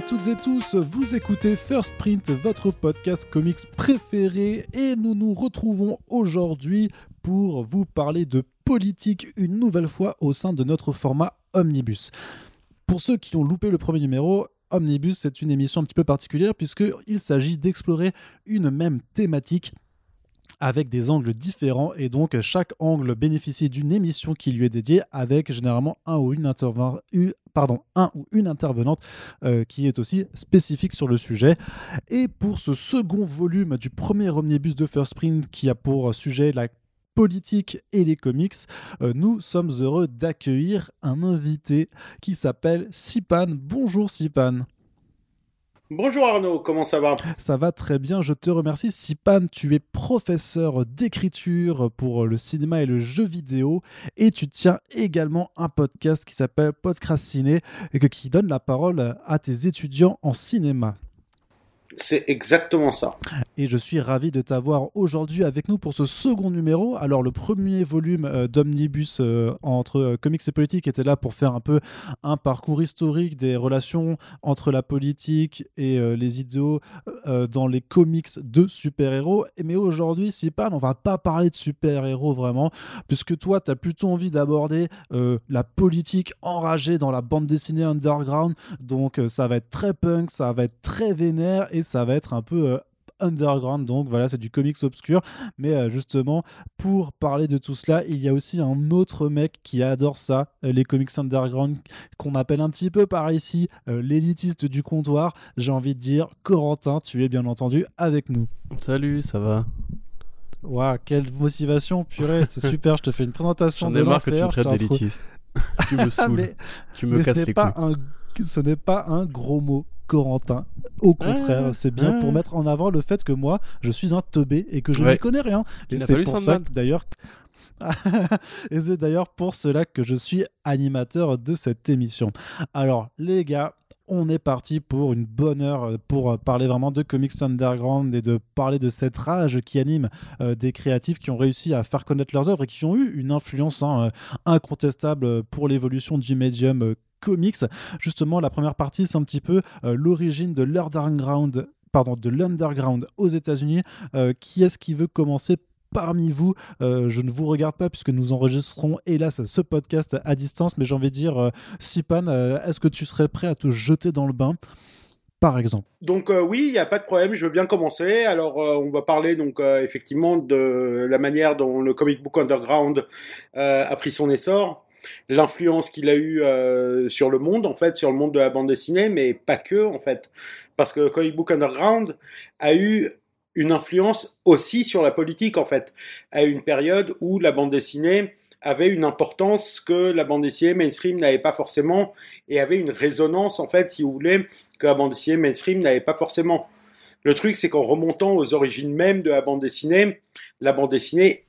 bonjour à toutes et tous, vous écoutez First Print, votre podcast comics préféré, et nous nous retrouvons aujourd'hui pour vous parler de politique une nouvelle fois au sein de notre format Omnibus. Pour ceux qui ont loupé le premier numéro, Omnibus, c'est une émission un petit peu particulière puisqu'il s'agit d'explorer une même thématique avec des angles différents, et donc chaque angle bénéficie d'une émission qui lui est dédiée avec généralement un ou une intervenante qui est aussi spécifique sur le sujet. Et pour ce second volume du premier Omnibus de First Print qui a pour sujet la politique et les comics, nous sommes heureux d'accueillir un invité qui s'appelle Sipan. Bonjour Sipan. Bonjour Arnaud, comment ça va ? Ça va très bien, je te remercie. Sipan, tu es professeur d'écriture pour le cinéma et le jeu vidéo, et tu tiens également un podcast qui s'appelle Podcraciné et qui donne la parole à tes étudiants en cinéma. C'est exactement ça. Et je suis ravi de t'avoir aujourd'hui avec nous pour ce second numéro. Alors, le premier volume d'Omnibus entre comics et politique était là pour faire un peu un parcours historique des relations entre la politique et les idéaux dans les comics de super-héros. Mais aujourd'hui, Sipan, on va pas parler de super-héros vraiment, puisque toi, tu as plutôt envie d'aborder la politique enragée dans la bande dessinée underground. Donc, ça va être très punk, ça va être très vénère et ça va être un peu underground, donc voilà, c'est du comics obscur. Mais justement, pour parler de tout cela, il y a aussi un autre mec qui adore ça, les comics underground, qu'on appelle un petit peu par ici l'élitiste du comptoir. J'ai envie de dire, Corentin, tu es bien entendu avec nous. Salut, ça va ? Waouh, quelle motivation, purée, c'est super, je te fais une présentation de l'enfer. J'en ai marre que tu me traites d'élitiste. Tu me saoules, tu me casses les couilles. Ce n'est pas un gros mot, Corentin. Au contraire, c'est bien pour mettre en avant le fait que moi, je suis un teubé et que je n'y connais rien. Et c'est pour ça que, d'ailleurs... et c'est d'ailleurs pour cela que je suis animateur de cette émission. Alors, les gars, on est parti pour une bonne heure pour parler vraiment de comics underground et de parler de cette rage qui anime des créatifs qui ont réussi à faire connaître leurs œuvres et qui ont eu une influence incontestable pour l'évolution du médium comics. Justement, la première partie, c'est un petit peu l'origine de l'underground aux États-Unis. Qui est-ce qui veut commencer parmi vous? Je ne vous regarde pas puisque nous enregistrons, hélas, ce podcast à distance, mais j'ai envie de dire, Sipan, est-ce que tu serais prêt à te jeter dans le bain, par exemple? Donc oui, il n'y a pas de problème, je veux bien commencer. Alors on va parler donc effectivement de la manière dont le comic book underground a pris son essor, l'influence qu'il a eue sur le monde, en fait, sur le monde de la bande dessinée, mais pas que, en fait, parce que le comic book underground a eu une influence aussi sur la politique, en fait, à une période où la bande dessinée avait une importance que la bande dessinée mainstream n'avait pas forcément, et avait une résonance, en fait, si vous voulez, que la bande dessinée mainstream n'avait pas forcément. Le truc, c'est qu'en remontant aux origines mêmes de la bande dessinée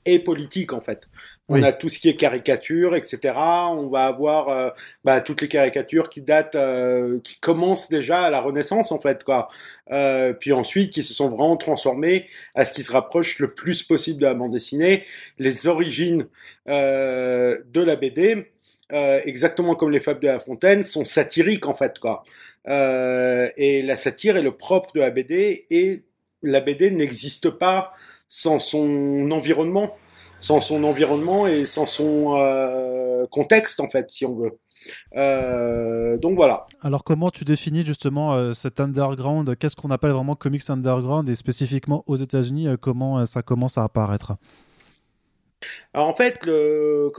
est politique, en fait. On a tout ce qui est caricature, etc. On va avoir toutes les caricatures qui datent, qui commencent déjà à la Renaissance, en fait, quoi. Puis ensuite, qui se sont vraiment transformées à ce qui se rapproche le plus possible de la bande dessinée. Les origines de la BD, exactement comme les fables de La Fontaine, sont satiriques, en fait, quoi. Et la satire est le propre de la BD, et la BD n'existe pas sans son environnement. Sans son environnement et sans son contexte, en fait, si on veut. Donc voilà. Alors comment tu définis justement cet underground ? Qu'est-ce qu'on appelle vraiment comics underground ? Et spécifiquement aux États-Unis, comment ça commence à apparaître ? Alors en fait, le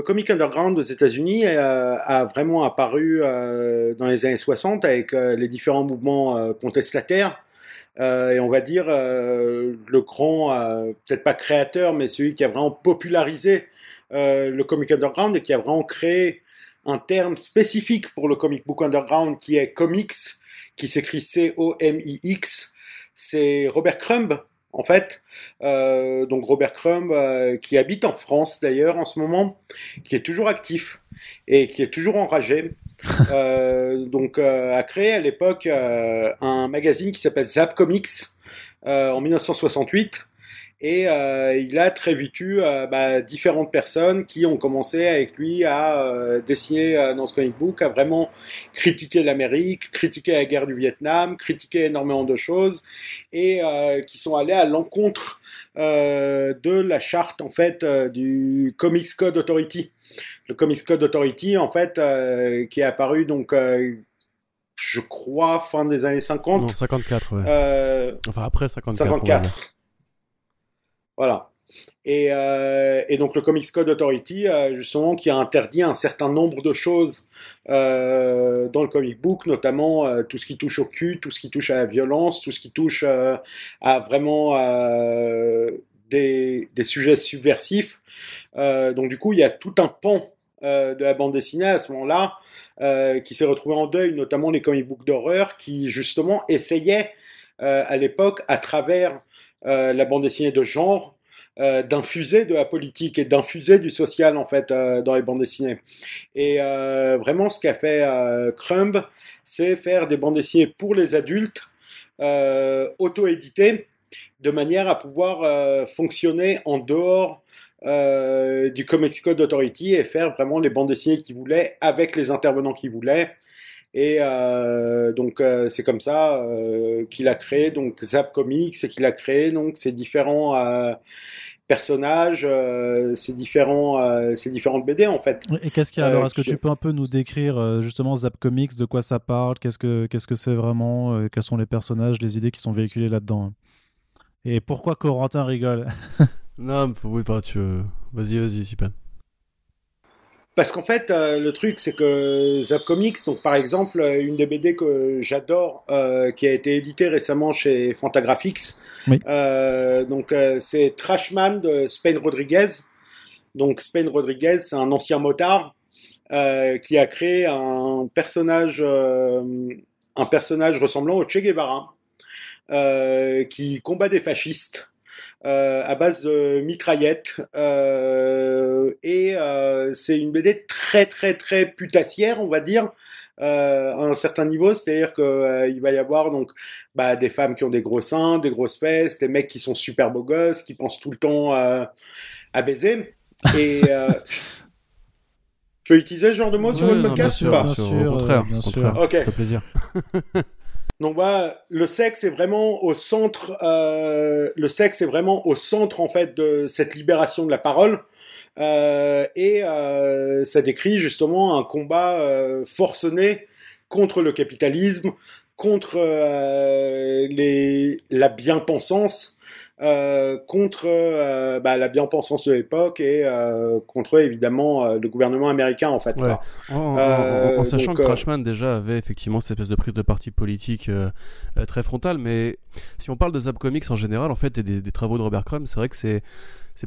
comic underground aux États-Unis a vraiment apparu dans les années 60 avec les différents mouvements contestataires. Et on va dire le grand, peut-être pas créateur, mais celui qui a vraiment popularisé le comic underground et qui a vraiment créé un terme spécifique pour le comic book underground qui est comics, qui s'écrit C-O-M-I-X. C'est Robert Crumb, en fait. Donc Robert Crumb qui habite en France d'ailleurs en ce moment, qui est toujours actif et qui est toujours enragé. Donc a créé à l'époque un magazine qui s'appelle Zap Comics en 1968 Et il a très vite eu différentes personnes qui ont commencé avec lui à dessiner dans ce comic book, à vraiment critiquer l'Amérique, critiquer la guerre du Vietnam, critiquer énormément de choses, et qui sont allés à l'encontre de la charte en fait du Comics Code Authority. Le Comics Code Authority en fait qui est apparu donc je crois fin des années 50. Non, 54 ouais. Enfin après 54. Voilà. Et donc le Comics Code Authority, justement, qui a interdit un certain nombre de choses dans le comic book, notamment tout ce qui touche au cul, tout ce qui touche à la violence, tout ce qui touche à vraiment des sujets subversifs. Donc du coup, il y a tout un pan de la bande dessinée à ce moment-là qui s'est retrouvé en deuil, notamment les comic books d'horreur, qui justement essayaient à l'époque, à travers la bande dessinée de genre, d'infuser de la politique et d'infuser du social en fait dans les bandes dessinées. Et vraiment ce qu'a fait Crumb, c'est faire des bandes dessinées pour les adultes, auto-éditées, de manière à pouvoir fonctionner en dehors du Comics Code Authority et faire vraiment les bandes dessinées qu'il voulait, avec les intervenants qu'il voulait. Et donc c'est comme ça qu'il a créé donc Zap Comics et qu'il a créé donc ces différents personnages, ces différentes BD en fait. Et qu'est-ce qu'il y a alors? Est-ce que tu peux un peu nous décrire justement Zap Comics, de quoi ça parle, qu'est-ce que c'est vraiment, quels sont les personnages, les idées qui sont véhiculées là-dedans, hein. Et pourquoi Corentin rigole? Non, oui, bah, vas-y, Sipan. Parce qu'en fait, le truc, c'est que Zap Comics, donc par exemple, une des BD que j'adore, qui a été éditée récemment chez Fantagraphics, oui. C'est Trashman de Spain Rodriguez. Donc Spain Rodriguez, c'est un ancien motard qui a créé un personnage ressemblant au Che Guevara, qui combat des fascistes. À base de mitraillettes et c'est une BD très très très putassière, on va dire, à un certain niveau, c'est-à-dire que il va y avoir donc des femmes qui ont des gros seins, des grosses fesses, des mecs qui sont super beaux gosses, qui pensent tout le temps à baiser et je peux utiliser ce genre de mots sur le podcast ou pas? Bien sûr, au contraire. Okay. C'est un plaisir. Donc le sexe est vraiment au centre en fait de cette libération de la parole et ça décrit justement un combat forcené contre le capitalisme, contre la bien-pensance, contre la bien-pensance de l'époque et contre évidemment le gouvernement américain en fait. Ouais. En sachant que Trashman déjà avait effectivement cette espèce de prise de parti politique très frontale, mais si on parle de Zap Comics en général en fait et des travaux de Robert Crumb, c'est vrai que c'est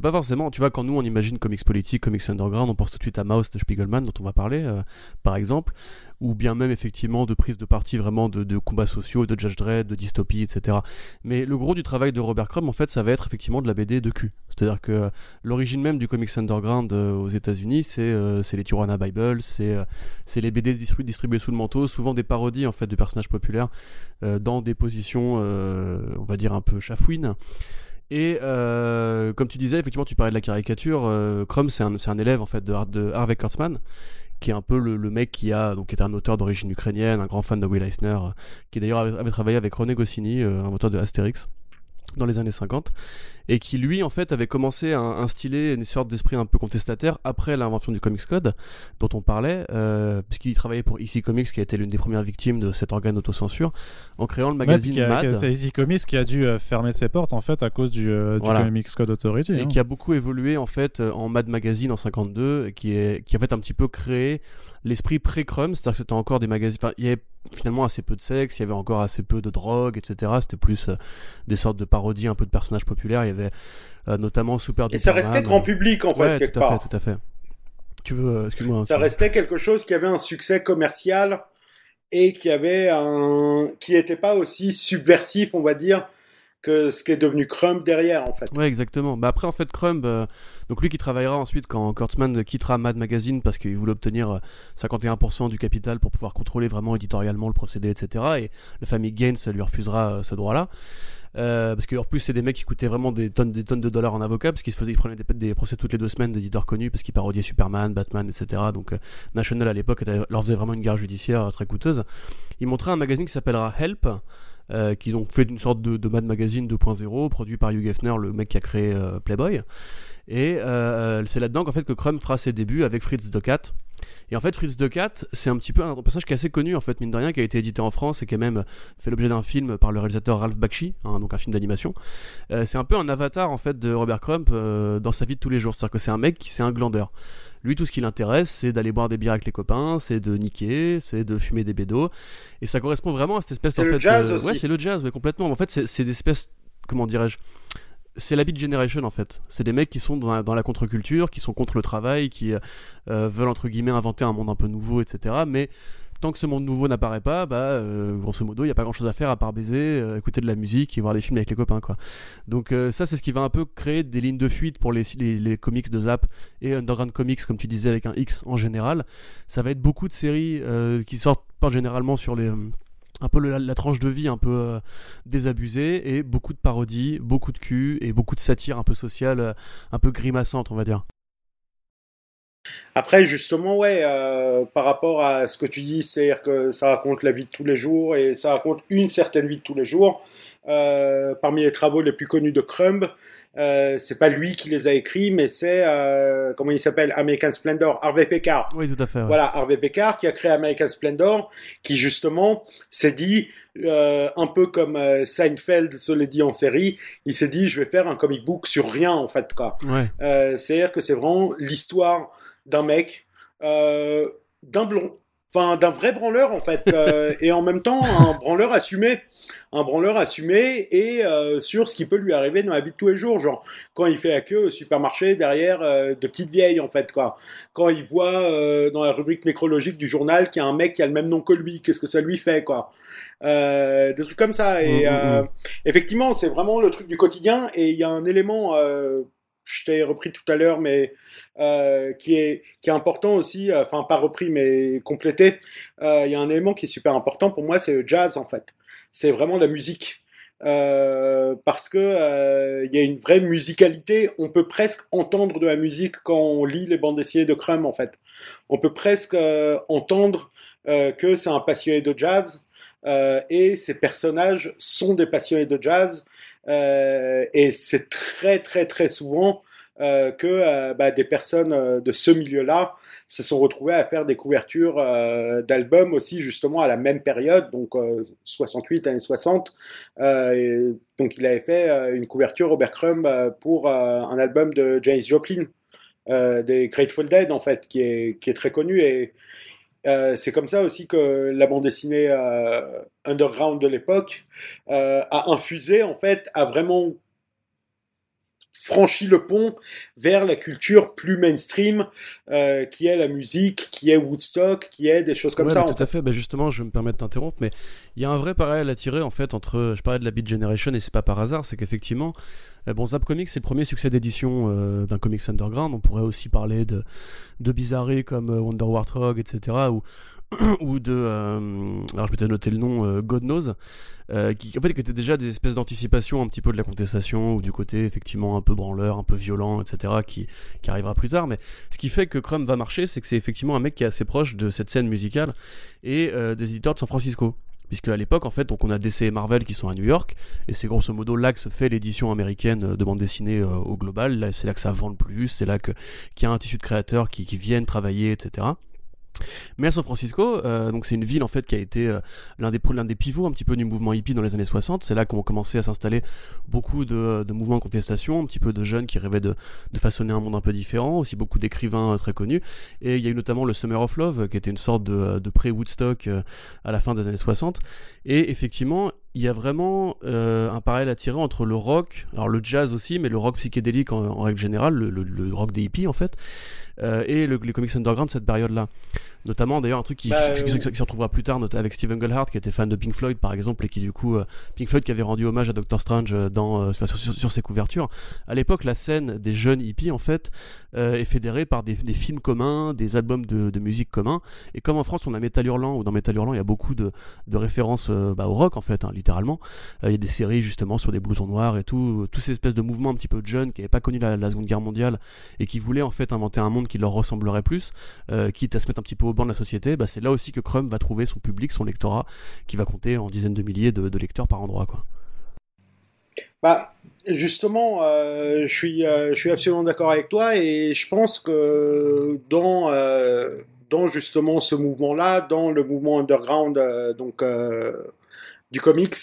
pas forcément, tu vois, quand nous on imagine comics politique, comics underground, on pense tout de suite à Mouse de Spiegelman dont on va parler par exemple, ou bien même effectivement de prise de parti vraiment de combats sociaux, de Judge Dredd, de dystopie, etc. Mais le gros du travail de Robert Crumb en fait ça va être effectivement de la BD de cul, c'est-à-dire que l'origine même du comics underground aux États-Unis c'est les Tijuana Bible, c'est les BD distribuées sous le manteau, souvent des parodies en fait de personnages populaires dans des positions on va dire un peu chafouines. Et comme tu disais, effectivement, tu parlais de la caricature. Crumb, c'est un élève en fait de Harvey Kurtzman, qui est un peu le mec qui est un auteur d'origine ukrainienne, un grand fan de Will Eisner, qui d'ailleurs avait travaillé avec René Goscinny, un auteur de Astérix, dans les années 50, et qui lui en fait avait commencé à instiller une sorte d'esprit un peu contestataire après l'invention du Comics Code dont on parlait, puisqu'il travaillait pour EC Comics qui a été l'une des premières victimes de cet organe d'autocensure en créant le magazine Mad. C'est EC Comics qui a dû fermer ses portes en fait à cause du Comics Code Authority et qui a beaucoup évolué en fait en Mad Magazine en 52, qui a en fait un petit peu créé l'esprit pré-Crumb, c'est-à-dire que c'était encore des magazines, enfin il y avait finalement assez peu de sexe, il y avait encore assez peu de drogue, etc. C'était plus des sortes de parodies un peu de personnages populaires, il y avait notamment Super Duper. Et ça restait grand public en fait quelque part. Tout à fait. Tu veux, excuse-moi. Ça restait quelque chose qui avait un succès commercial et qui n'était pas aussi subversif, on va dire, que ce qui est devenu Crumb derrière, en fait. Ouais, exactement. Bah après, en fait, Crumb, donc lui qui travaillera ensuite quand Kurtzman quittera Mad Magazine parce qu'il voulait obtenir 51% du capital pour pouvoir contrôler vraiment éditorialement le procédé, etc. Et la famille Gaines lui refusera ce droit-là. Parce qu'en plus c'est des mecs qui coûtaient vraiment des tonnes de dollars en avocats, parce qu'ils se faisaient, ils prenaient des procès toutes les 2 semaines d'éditeurs connus parce qu'ils parodiaient Superman, Batman, etc. Donc National à l'époque leur faisait vraiment une guerre judiciaire très coûteuse. Ils montraient un magazine qui s'appellera Help, qui donc fait une sorte de Mad Magazine 2.0, produit par Hugh Hefner, le mec qui a créé Playboy. Et c'est là-dedans qu'en fait que Crumb fera ses débuts avec Fritz the Cat. Et en fait, Fritz the Cat, c'est un petit peu un personnage qui est assez connu, en fait, mine de rien, qui a été édité en France et qui a même fait l'objet d'un film par le réalisateur Ralph Bakshi, hein, donc un film d'animation. C'est un peu un avatar, en fait, de Robert Crumb dans sa vie de tous les jours. C'est-à-dire que c'est un mec qui, c'est un glandeur. Lui, tout ce qui l'intéresse, c'est d'aller boire des bières avec les copains, c'est de niquer, c'est de fumer des bédos. Et ça correspond vraiment à cette espèce, c'est en fait... C'est le jazz aussi. Ouais, c'est le jazz, ouais, complètement. En fait, c'est des espèces... Comment dirais-je ? C'est la Beat Generation, en fait. C'est des mecs qui sont dans la contre-culture, qui sont contre le travail, qui veulent entre guillemets inventer un monde un peu nouveau, etc. Mais tant que ce monde nouveau n'apparaît pas, grosso modo, il n'y a pas grand chose à faire à part baiser, écouter de la musique et voir des films avec les copains, quoi. Donc ça, c'est ce qui va un peu créer des lignes de fuite pour les comics de Zap et Underground Comics, comme tu disais, avec un X en général. Ça va être beaucoup de séries qui sortent pas généralement sur les... un peu la tranche de vie un peu désabusée, et beaucoup de parodies, beaucoup de cul et beaucoup de satire un peu sociale, un peu grimaçante, on va dire. Après, justement, ouais, par rapport à ce que tu dis, c'est-à-dire que ça raconte la vie de tous les jours, et ça raconte une certaine vie de tous les jours. Parmi les travaux les plus connus de Crumb, c'est pas lui qui les a écrits, mais c'est comment il s'appelle, American Splendor, Harvey Pekar. Oui, tout à fait. Ouais. Voilà, Harvey Pekar qui a créé American Splendor, qui justement s'est dit un peu comme Seinfeld se l'est dit en série, il s'est dit je vais faire un comic book sur rien, en fait, quoi. Ouais. C'est-à-dire que c'est vraiment l'histoire d'un mec, d'un vrai branleur, en fait, et en même temps un branleur assumé et sur ce qui peut lui arriver dans la vie de tous les jours, genre quand il fait la queue au supermarché derrière de petites vieilles, en fait, quoi. Quand il voit dans la rubrique nécrologique du journal qu'il y a un mec qui a le même nom que lui, qu'est-ce que ça lui fait, quoi. Des trucs comme ça. Et effectivement, c'est vraiment le truc du quotidien. Et il y a un élément je t'ai repris tout à l'heure, mais qui est important aussi, enfin pas repris mais complété. Il y a un élément qui est super important pour moi, c'est le jazz, en fait. C'est vraiment la musique, parce que il y a une vraie musicalité. On peut presque entendre de la musique quand on lit les bandes dessinées de Crumb, en fait. On peut presque entendre que c'est un passionné de jazz, et ses personnages sont des passionnés de jazz. Et c'est très très très souvent que des personnes de ce milieu-là se sont retrouvées à faire des couvertures d'albums aussi, justement à la même période, donc 68, années 60, et donc il avait fait une couverture, Robert Crumb, pour un album de Janis Joplin, des Grateful Dead, en fait, qui est très connu. Et c'est comme ça aussi que la bande dessinée underground de l'époque a infusé, en fait, a vraiment franchi le pont vers la culture plus mainstream, qui est la musique, qui est Woodstock, qui est des choses comme ça. Tout à fait. Justement, je vais me permettre d'interrompre, mais il y a un vrai parallèle à tirer, en fait, entre, je parlais de la Beat Generation, et c'est pas par hasard, c'est qu'effectivement, Zap Comics, c'est le premier succès d'édition d'un comics underground. On pourrait aussi parler de bizarreries comme Wonder Warthog, etc., ou de alors je vais te noter le nom, God Knows, qui en fait était déjà des espèces d'anticipation un petit peu de la contestation, ou du côté effectivement un peu branleur, un peu violent, etc., qui arrivera plus tard. Mais ce qui fait que Crumb va marcher, c'est que c'est effectivement un mec qui est assez proche de cette scène musicale et des éditeurs de San Francisco. Puisque à l'époque, en fait, donc on a DC et Marvel qui sont à New York, et c'est grosso modo là que se fait l'édition américaine de bande dessinée au global. Là, c'est là que ça vend le plus, c'est là qu'il y a un tissu de créateurs qui viennent travailler, etc. Mais à San Francisco, donc c'est une ville, en fait, qui a été l'un des pivots un petit peu du mouvement hippie dans les années 60. C'est là qu'ont commencé à s'installer beaucoup de mouvements de contestation, un petit peu de jeunes qui rêvaient de façonner un monde un peu différent, aussi beaucoup d'écrivains très connus. Et il y a eu notamment le Summer of Love, qui était une sorte de pré-Woodstock à la fin des années 60. Et effectivement, il y a vraiment un parallèle à tirer entre le rock, alors le jazz aussi, mais le rock psychédélique en règle générale, le rock des hippies en fait, et les comics underground de cette période-là. Notamment d'ailleurs un truc qui se retrouvera plus tard avec Steve Englehart, qui était fan de Pink Floyd par exemple, et qui du coup, Pink Floyd qui avait rendu hommage à Doctor Strange sur ses couvertures. À l'époque, la scène des jeunes hippies en fait est fédérée par des films communs, des albums de musique communs, et comme en France on a Metal Hurlant, où dans Metal Hurlant il y a beaucoup de références au rock en fait, hein, littéralement. Il y a des séries justement sur des blousons noirs et tout, tous ces espèces de mouvements un petit peu de jeunes qui n'avaient pas connu la Seconde Guerre mondiale et qui voulaient en fait inventer un monde qui leur ressemblerait plus, quitte à se mettre un petit peu au banc de la société. Bah, c'est là aussi que Crumb va trouver son public, son lectorat, qui va compter en dizaines de milliers de lecteurs par endroit, quoi. Bah, justement, je suis absolument d'accord avec toi, et je pense que dans justement ce mouvement-là, dans le mouvement underground, du comics,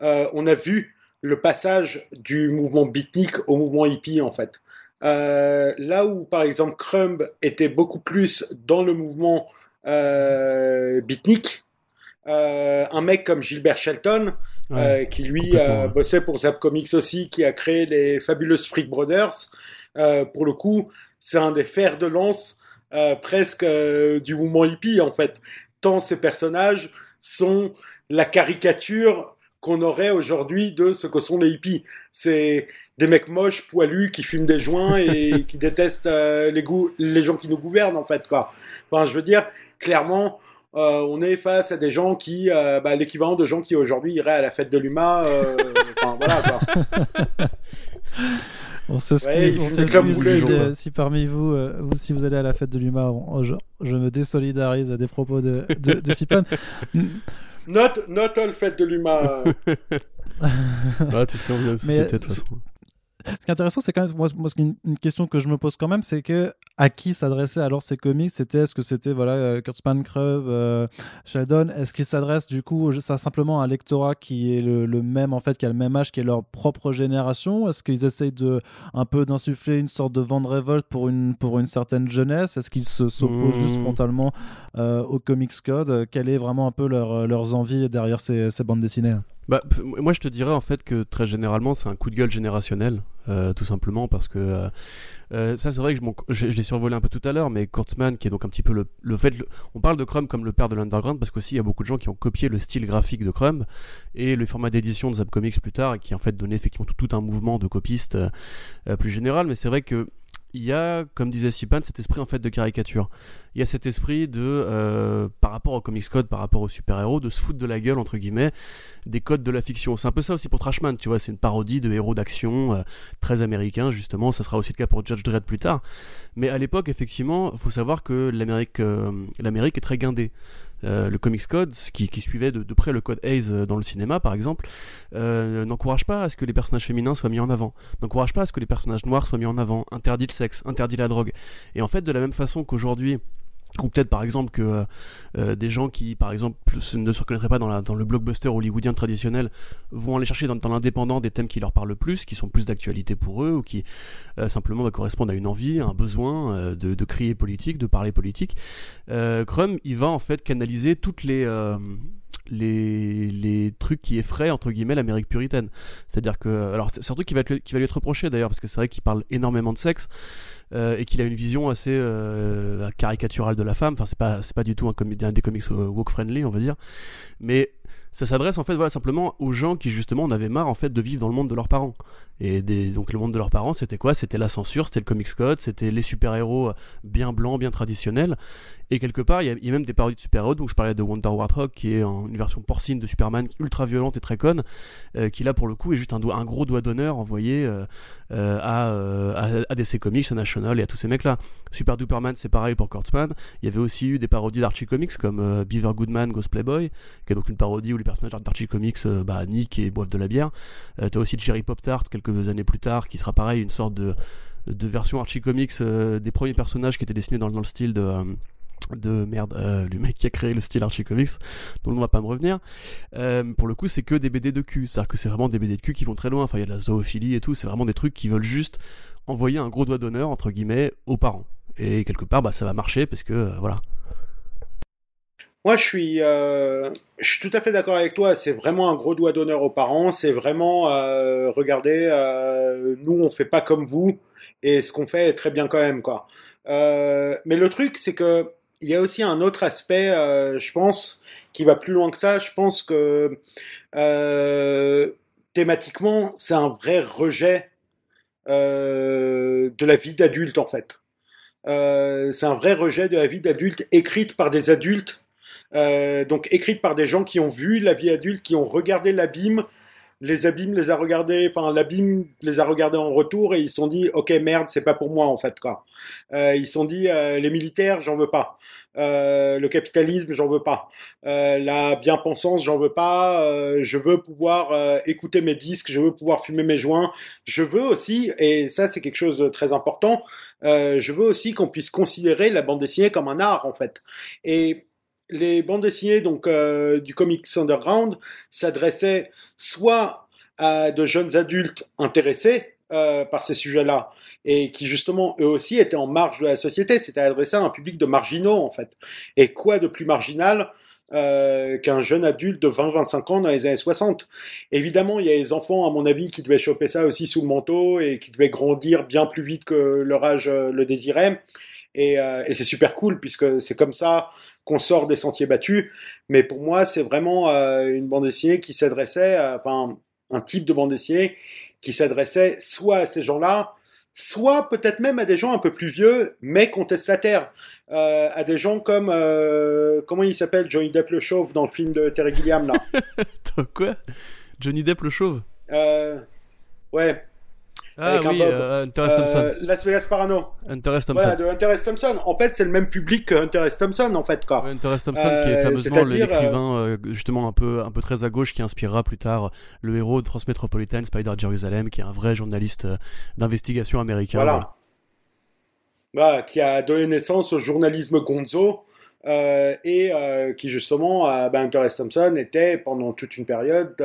on a vu le passage du mouvement beatnik au mouvement hippie en fait. Là où par exemple Crumb était beaucoup plus dans le mouvement beatnik, un mec comme Gilbert Shelton, qui lui bossait pour Zap Comics aussi, qui a créé les fabuleuses Freak Brothers, pour le coup c'est un des fers de lance presque du mouvement hippie en fait, tant ces personnages sont la caricature qu'on aurait aujourd'hui de ce que sont les hippies. C'est des mecs moches, poilus, qui fument des joints et qui détestent les gens qui nous gouvernent, en fait, quoi. Enfin, je veux dire, clairement, on est face à des gens qui... l'équivalent de gens qui, aujourd'hui, iraient à la fête de l'UMA. Enfin, voilà, quoi. On s'excuse, si parmi vous, si vous allez à la fête de l'UMA, je me désolidarise des propos de Sipan. Not all fête de l'UMA. Ah, tu sais, on vient de société, de toute façon. Ce qui est intéressant, c'est quand même, moi une question que je me pose quand même, c'est que à qui s'adressaient alors ces comics? Est-ce que c'était voilà, Kurtzman, Crumb, Sheldon? Est-ce qu'ils s'adressent du coup simplement à un lectorat qui est le même en fait, qui a le même âge, qui est leur propre génération? Est-ce qu'ils essayent d'insuffler une sorte de vent de révolte pour une certaine jeunesse? Est-ce qu'ils s'opposent juste frontalement au Comics Code? Quelle est vraiment un peu leurs envies derrière ces bandes dessinées? Bah, moi je te dirais en fait que très généralement c'est un coup de gueule générationnel, tout simplement parce que ça c'est vrai que je l'ai survolé un peu tout à l'heure, mais Kurtzman qui est donc un petit peu on parle de Crumb comme le père de l'underground parce qu'aussi il y a beaucoup de gens qui ont copié le style graphique de Crumb et le format d'édition de Zap Comics plus tard, et qui en fait donnait effectivement tout un mouvement de copistes plus général. Mais c'est vrai que il y a, comme disait Sipan, cet esprit en fait de caricature. Il y a cet esprit de, par rapport au Comics Code, par rapport aux super-héros, de se foutre de la gueule, entre guillemets, des codes de la fiction. C'est un peu ça aussi pour Trashman, tu vois, c'est une parodie de héros d'action, très américain, justement. Ça sera aussi le cas pour Judge Dredd plus tard. Mais à l'époque, effectivement, il faut savoir que l'Amérique est très guindée. Le Comics Code, qui suivait de près le code Hays dans le cinéma par exemple, n'encourage pas à ce que les personnages féminins soient mis en avant, n'encourage pas à ce que les personnages noirs soient mis en avant, interdit le sexe, interdit la drogue. Et en fait, de la même façon qu'aujourd'hui, ou peut-être par exemple que des gens qui par exemple ne se reconnaîtraient pas dans le blockbuster hollywoodien traditionnel vont aller chercher dans l'indépendant des thèmes qui leur parlent le plus, qui sont plus d'actualité pour eux, ou qui simplement correspondent à une envie, à un besoin de crier politique, de parler politique. Crumb, il va en fait canaliser toutes les trucs qui effraient entre guillemets l'Amérique puritaine. C'est-à-dire que, alors c'est un truc qui va lui être reproché d'ailleurs, parce que c'est vrai qu'il parle énormément de sexe, et qu'il a une vision assez caricaturale de la femme. Enfin, c'est pas du tout un des comics woke friendly, on va dire, mais ça s'adresse en fait, voilà, simplement aux gens qui justement en avaient marre en fait de vivre dans le monde de leurs parents. Et donc le monde de leurs parents, c'était quoi? C'était la censure, c'était le Comics Code, c'était les super-héros bien blancs, bien traditionnels. Et quelque part, il y a même des parodies de super-héros. Donc je parlais de Wonder Warthog, qui est une version porcine de Superman, ultra violente et très conne, qui là pour le coup est juste un gros doigt d'honneur envoyé à DC Comics, à National et à tous ces mecs-là. Super Duperman, c'est pareil pour Kurtzman. Il y avait aussi eu des parodies d'Archie Comics comme Beaver Goodman Goes Playboy, qui est donc une parodie où les personnages d'Archie Comics niquent et boivent de la bière. T'as aussi Jerry Pop Tart quelques années plus tard, qui sera pareil une sorte de version Archie Comics des premiers personnages qui étaient dessinés dans le style de le mec qui a créé le style Archie Comics, dont on va pas me revenir. Pour le coup, c'est que des BD de cul, c'est-à-dire que c'est vraiment des BD de cul qui vont très loin. Enfin, il y a de la zoophilie et tout, c'est vraiment des trucs qui veulent juste envoyer un gros doigt d'honneur entre guillemets aux parents. Et quelque part, bah ça va marcher parce que voilà. Moi, je suis tout à fait d'accord avec toi. C'est vraiment un gros doigt d'honneur aux parents. C'est vraiment, regardez, nous, on fait pas comme vous, et ce qu'on fait est très bien quand même, quoi. Mais le truc, c'est que il y a aussi un autre aspect, je pense, qui va plus loin que ça. Je pense que thématiquement, c'est un vrai rejet de la vie d'adulte, en fait. C'est un vrai rejet de la vie d'adulte écrite par des adultes, donc écrite par des gens qui ont vu la vie adulte, qui ont regardé l'abîme, les abîmes les a regardés, enfin l'abîme les a regardés en retour, et ils se sont dit ok merde, c'est pas pour moi en fait, quoi. Ils se sont dit les militaires j'en veux pas, le capitalisme j'en veux pas, la bien-pensance j'en veux pas, je veux pouvoir écouter mes disques, je veux pouvoir fumer mes joints, je veux aussi, et ça c'est quelque chose de très important, je veux aussi qu'on puisse considérer la bande dessinée comme un art en fait. Et les bandes dessinées donc du comics underground s'adressaient soit à de jeunes adultes intéressés par ces sujets-là et qui justement eux aussi étaient en marge de la société, c'était adressé à un public de marginaux en fait. Et quoi de plus marginal qu'un jeune adulte de 20-25 ans dans les années 60. Évidemment, il y a les enfants, à mon avis, qui devaient choper ça aussi sous le manteau et qui devaient grandir bien plus vite que leur âge le désirait. Et c'est super cool puisque c'est comme ça qu'on sort des sentiers battus. Mais pour moi, c'est vraiment une bande dessinée qui s'adressait, enfin un type de bande dessinée qui s'adressait soit à ces gens-là, soit peut-être même à des gens un peu plus vieux, mais contestataires, à des gens comme comment il s'appelle, Johnny Depp le chauve dans le film de Terry Gilliam là. Attends, quoi? Johnny Depp le chauve? Ouais. Ah avec oui, Hunter S. Thompson. Las Vegas Parano. Hunter S. Thompson. Voilà, de Hunter S. Thompson. En fait, c'est le même public que Hunter S. Thompson, en fait, quoi. Hunter S. Thompson, qui est fameusement l'écrivain, justement, un peu très à gauche, qui inspirera plus tard le héros de Transmetropolitan, Spider Jerusalem, qui est un vrai journaliste d'investigation américain. Voilà. Bah, qui a donné naissance au journalisme gonzo, et qui, justement, Hunter S. Thompson était, pendant toute une période,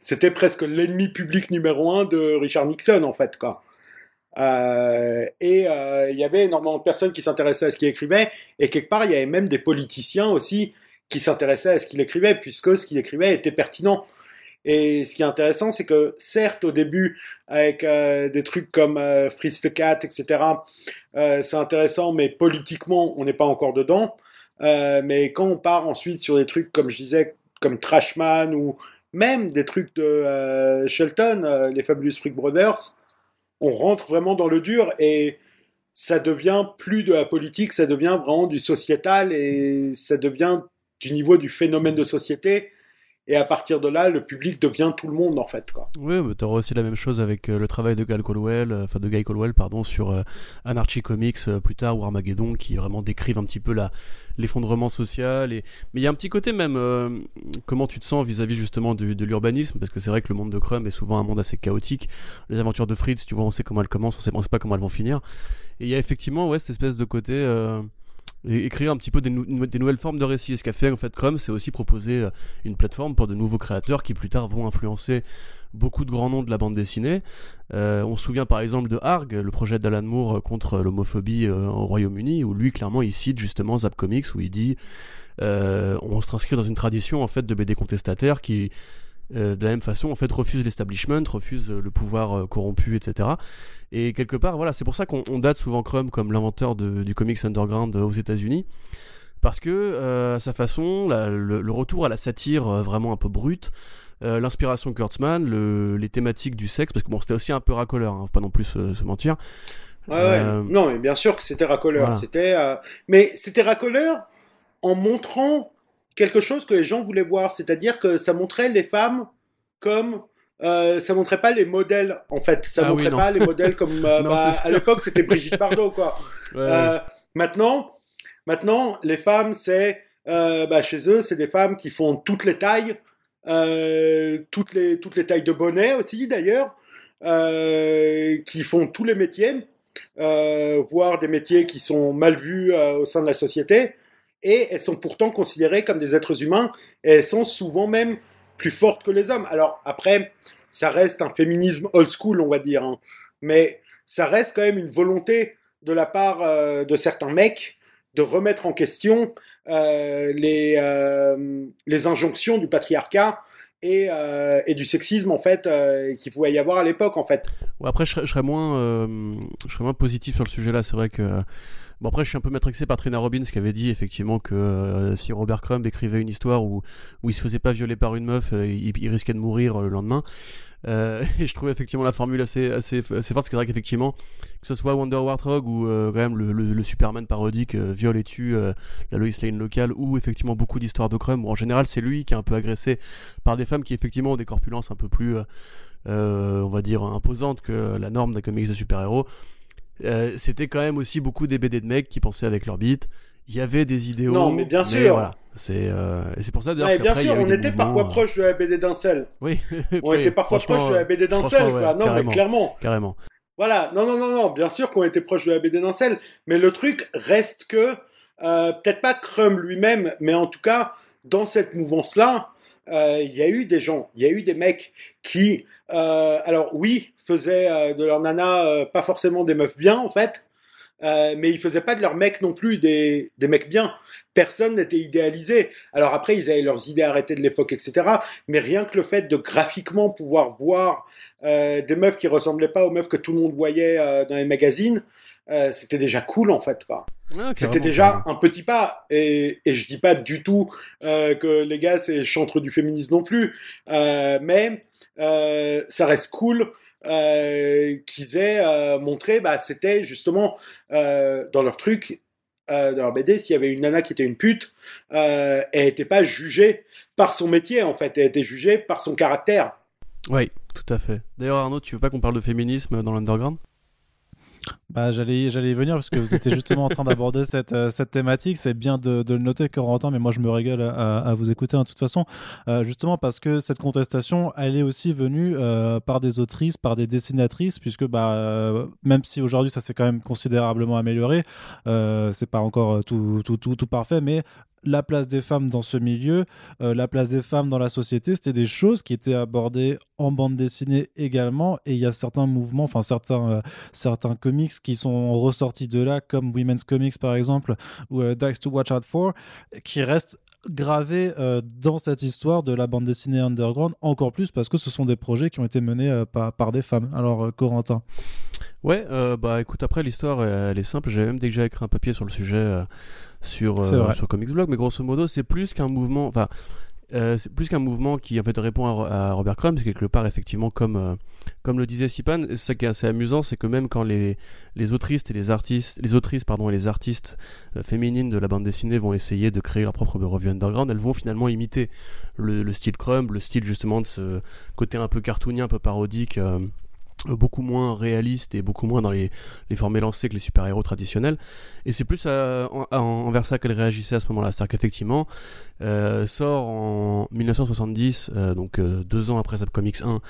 c'était presque l'ennemi public numéro un de Richard Nixon, en fait, quoi. Et il y avait énormément de personnes qui s'intéressaient à ce qu'il écrivait, et quelque part, il y avait même des politiciens aussi qui s'intéressaient à ce qu'il écrivait, puisque ce qu'il écrivait était pertinent. Et ce qui est intéressant, c'est que, certes, au début, avec des trucs comme Fritz the Cat, etc., c'est intéressant, mais politiquement, on n'est pas encore dedans. Mais quand on part ensuite sur des trucs comme je disais, comme Trashman ou même des trucs de Shelton, les Fabulous Freak Brothers, on rentre vraiment dans le dur et ça devient plus de la politique, ça devient vraiment du sociétal et ça devient du niveau du phénomène de société. Et à partir de là, le public devient tout le monde, en fait, quoi. Oui, mais t'auras aussi la même chose avec le travail de Guy Colwell, sur Anarchy Comics, plus tard, ou Armageddon, qui vraiment décrivent un petit peu l'effondrement social. Mais il y a un petit côté même, comment tu te sens vis-à-vis justement de l'urbanisme, parce que c'est vrai que le monde de Crumb est souvent un monde assez chaotique. Les aventures de Fritz, tu vois, on sait comment elles commencent, on sait pas comment elles vont finir. Et il y a effectivement, ouais, cette espèce de côté... écrire un petit peu des nouvelles formes de récits. Et ce qu'a fait en fait Crumb, c'est aussi proposer une plateforme pour de nouveaux créateurs qui plus tard vont influencer beaucoup de grands noms de la bande dessinée. On se souvient par exemple de Harg, le projet d'Alan Moore contre l'homophobie au Royaume-Uni, où lui clairement il cite justement Zap Comics, où il dit on s'inscrit dans une tradition en fait de BD contestataires qui de la même façon en fait refuse l'establishment, refuse le pouvoir corrompu, etc. Et quelque part voilà, c'est pour ça qu'on date souvent Crumb comme l'inventeur du comics underground aux États-Unis, parce que à sa façon le retour à la satire vraiment un peu brute, l'inspiration Kurtzman, les thématiques du sexe, parce que bon c'était aussi un peu racoleur, hein, faut pas non plus se mentir. Ouais. Non mais bien sûr que c'était racoleur, voilà. C'était racoleur en montrant quelque chose que les gens voulaient voir, c'est-à-dire que ça montrait les femmes comme... ça montrait pas les modèles, en fait. Ça montrait pas les modèles comme... à l'époque, c'était Brigitte Bardot, quoi. Ouais. Maintenant, les femmes, c'est... chez eux, c'est des femmes qui font toutes les tailles, toutes les tailles de bonnet aussi, d'ailleurs, qui font tous les métiers, voire des métiers qui sont mal vus au sein de la société. Et elles sont pourtant considérées comme des êtres humains, et elles sont souvent même plus fortes que les hommes. Alors après, ça reste un féminisme old school, on va dire, hein. Mais ça reste quand même une volonté de la part de certains mecs de remettre en question les injonctions du patriarcat et du sexisme en fait qu'il pouvait y avoir à l'époque en fait. Ouais, après je serais moins positif sur le sujet là, c'est vrai que bon, après je suis un peu matrixé par Trina Robbins qui avait dit effectivement que si Robert Crumb écrivait une histoire où il se faisait pas violer par une meuf, il risquait de mourir le lendemain. Et je trouvais effectivement la formule assez forte, parce que c'est vrai qu'effectivement que ce soit Wonder Warthog ou quand même le Superman parodique viole et tue la Lois Lane locale, ou effectivement beaucoup d'histoires de Crumb où en général c'est lui qui est un peu agressé par des femmes qui effectivement ont des corpulences un peu plus on va dire imposantes que la norme d'un comics de super-héros, c'était quand même aussi beaucoup des BD de mecs qui pensaient avec leur bite. Il y avait des idéaux. Non, mais bien sûr. Voilà. Et c'est pour ça d'ailleurs. Ouais, bien sûr, on était parfois proche de la BD d'un sel. Oui. On était parfois proche de la BD d'un sel, quoi. Ouais, non, mais clairement. Carrément. Voilà. Non. Bien sûr qu'on était proche de la BD d'un sel. Mais le truc reste que, peut-être pas Crumb lui-même, mais en tout cas, dans cette mouvance-là, il y a eu des gens, il y a eu des mecs qui, alors oui, faisaient de leur nana pas forcément des meufs bien, en fait. Mais ils faisaient pas de leurs mecs non plus des mecs bien. Personne n'était idéalisé. Alors après, ils avaient leurs idées arrêtées de l'époque, etc. Mais rien que le fait de graphiquement pouvoir voir des meufs qui ressemblaient pas aux meufs que tout le monde voyait dans les magazines, c'était déjà cool en fait. Quoi. Ah, c'était déjà un petit pas. Et je dis pas du tout que les gars c'est chantre du féminisme non plus. Mais ça reste cool. Qu'ils aient montré, bah c'était justement dans leur truc, dans leur BD, s'il y avait une nana qui était une pute, elle était pas jugée par son métier en fait, elle était jugée par son caractère. Oui, tout à fait. D'ailleurs Arnaud, tu veux pas qu'on parle de féminisme dans l'underground ? Bah, j'allais y venir parce que vous étiez justement en train d'aborder cette thématique. C'est bien de le noter, Corentin, mais moi je me régale à vous écouter de toute façon, justement parce que cette contestation elle est aussi venue par des autrices, par des dessinatrices, puisque même si aujourd'hui ça s'est quand même considérablement amélioré, c'est pas encore tout parfait, mais la place des femmes dans ce milieu, la place des femmes dans la société, c'était des choses qui étaient abordées en bande dessinée également, et il y a certains mouvements, enfin certains comics qui sont ressortis de là, comme Wimmen's Comix par exemple, ou Dykes to Watch Out For, qui restent gravé dans cette histoire de la bande dessinée underground, encore plus parce que ce sont des projets qui ont été menés par des femmes. Alors Corentin. Ouais, bah écoute, après l'histoire elle est simple, j'avais même déjà écrit un papier sur le sujet sur Comics Blog, mais grosso modo c'est plus qu'un mouvement, enfin c'est plus qu'un mouvement qui en fait répond à Robert Crumb, parce que quelque part effectivement comme le disait Sipan, c'est ça qui est assez amusant, c'est que même quand les autrices et les artistes féminines de la bande dessinée vont essayer de créer leur propre revue underground, elles vont finalement imiter le style Crumb, le style justement de ce côté un peu cartoonien, un peu parodique, beaucoup moins réaliste et beaucoup moins dans les formes élancées que les super-héros traditionnels, et c'est plus envers ça qu'elle réagissait à ce moment-là, c'est-à-dire qu'effectivement sort en 1970, donc 2 ans après Zap Comics 1,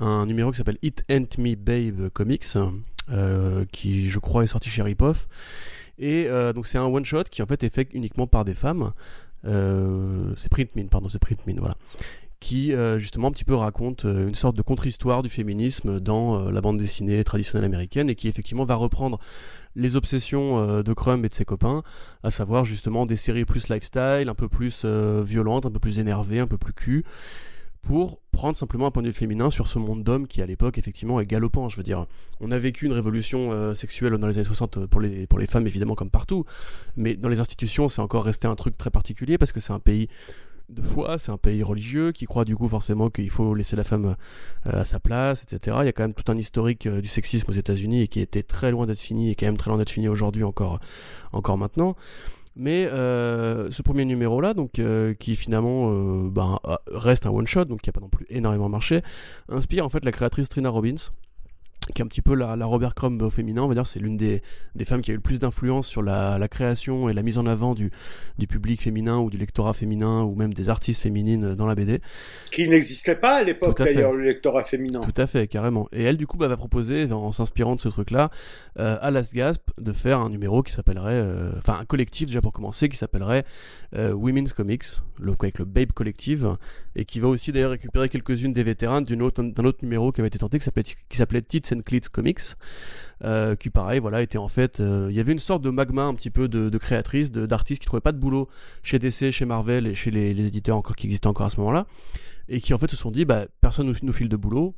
un numéro qui s'appelle It Ain't Me Babe Comics, qui je crois est sorti chez Ripoff, et donc c'est un one-shot qui en fait est fait uniquement par des femmes, c'est Print Mine, voilà, qui justement un petit peu raconte une sorte de contre-histoire du féminisme dans la bande dessinée traditionnelle américaine, et qui effectivement va reprendre les obsessions de Crumb et de ses copains, à savoir justement des séries plus lifestyle, un peu plus violentes, un peu plus énervées, un peu plus cul, pour prendre simplement un point de vue féminin sur ce monde d'hommes qui à l'époque effectivement est galopant. Je veux dire, on a vécu une révolution sexuelle dans les années 60 pour les femmes évidemment, comme partout, mais dans les institutions c'est encore resté un truc très particulier, parce que c'est un pays de foi, c'est un pays religieux qui croit du coup forcément qu'il faut laisser la femme à sa place, etc. Il y a quand même tout un historique du sexisme aux États-Unis, et qui était très loin d'être fini, et quand même très loin d'être fini aujourd'hui encore maintenant. Mais ce premier numéro là, donc qui finalement reste un one shot, donc qui a pas non plus énormément marché, inspire en fait la créatrice Trina Robbins, qui est un petit peu la Robert Crumb au féminin, on va dire. C'est l'une des femmes qui a eu le plus d'influence sur la création et la mise en avant du public féminin, ou du lectorat féminin, ou même des artistes féminines dans la BD. Qui n'existait pas à l'époque d'ailleurs, le lectorat féminin. Tout à fait, carrément. Et elle du coup va proposer, en s'inspirant de ce truc-là, à Last Gasp, de faire un numéro qui s'appellerait, enfin un collectif déjà pour commencer, qui s'appellerait Wimmen's Comix, avec le Babe Collective, et qui va aussi d'ailleurs récupérer quelques-unes des vétéranes d'un autre numéro qui avait été tenté, qui s'appelait Tits Cleats Comics, qui pareil, voilà, était en fait, il y avait une sorte de magma un petit peu de créatrices, d'artistes qui trouvaient pas de boulot chez DC, chez Marvel et chez les éditeurs encore qui existaient encore à ce moment-là, et qui en fait se sont dit, bah personne nous file de boulot.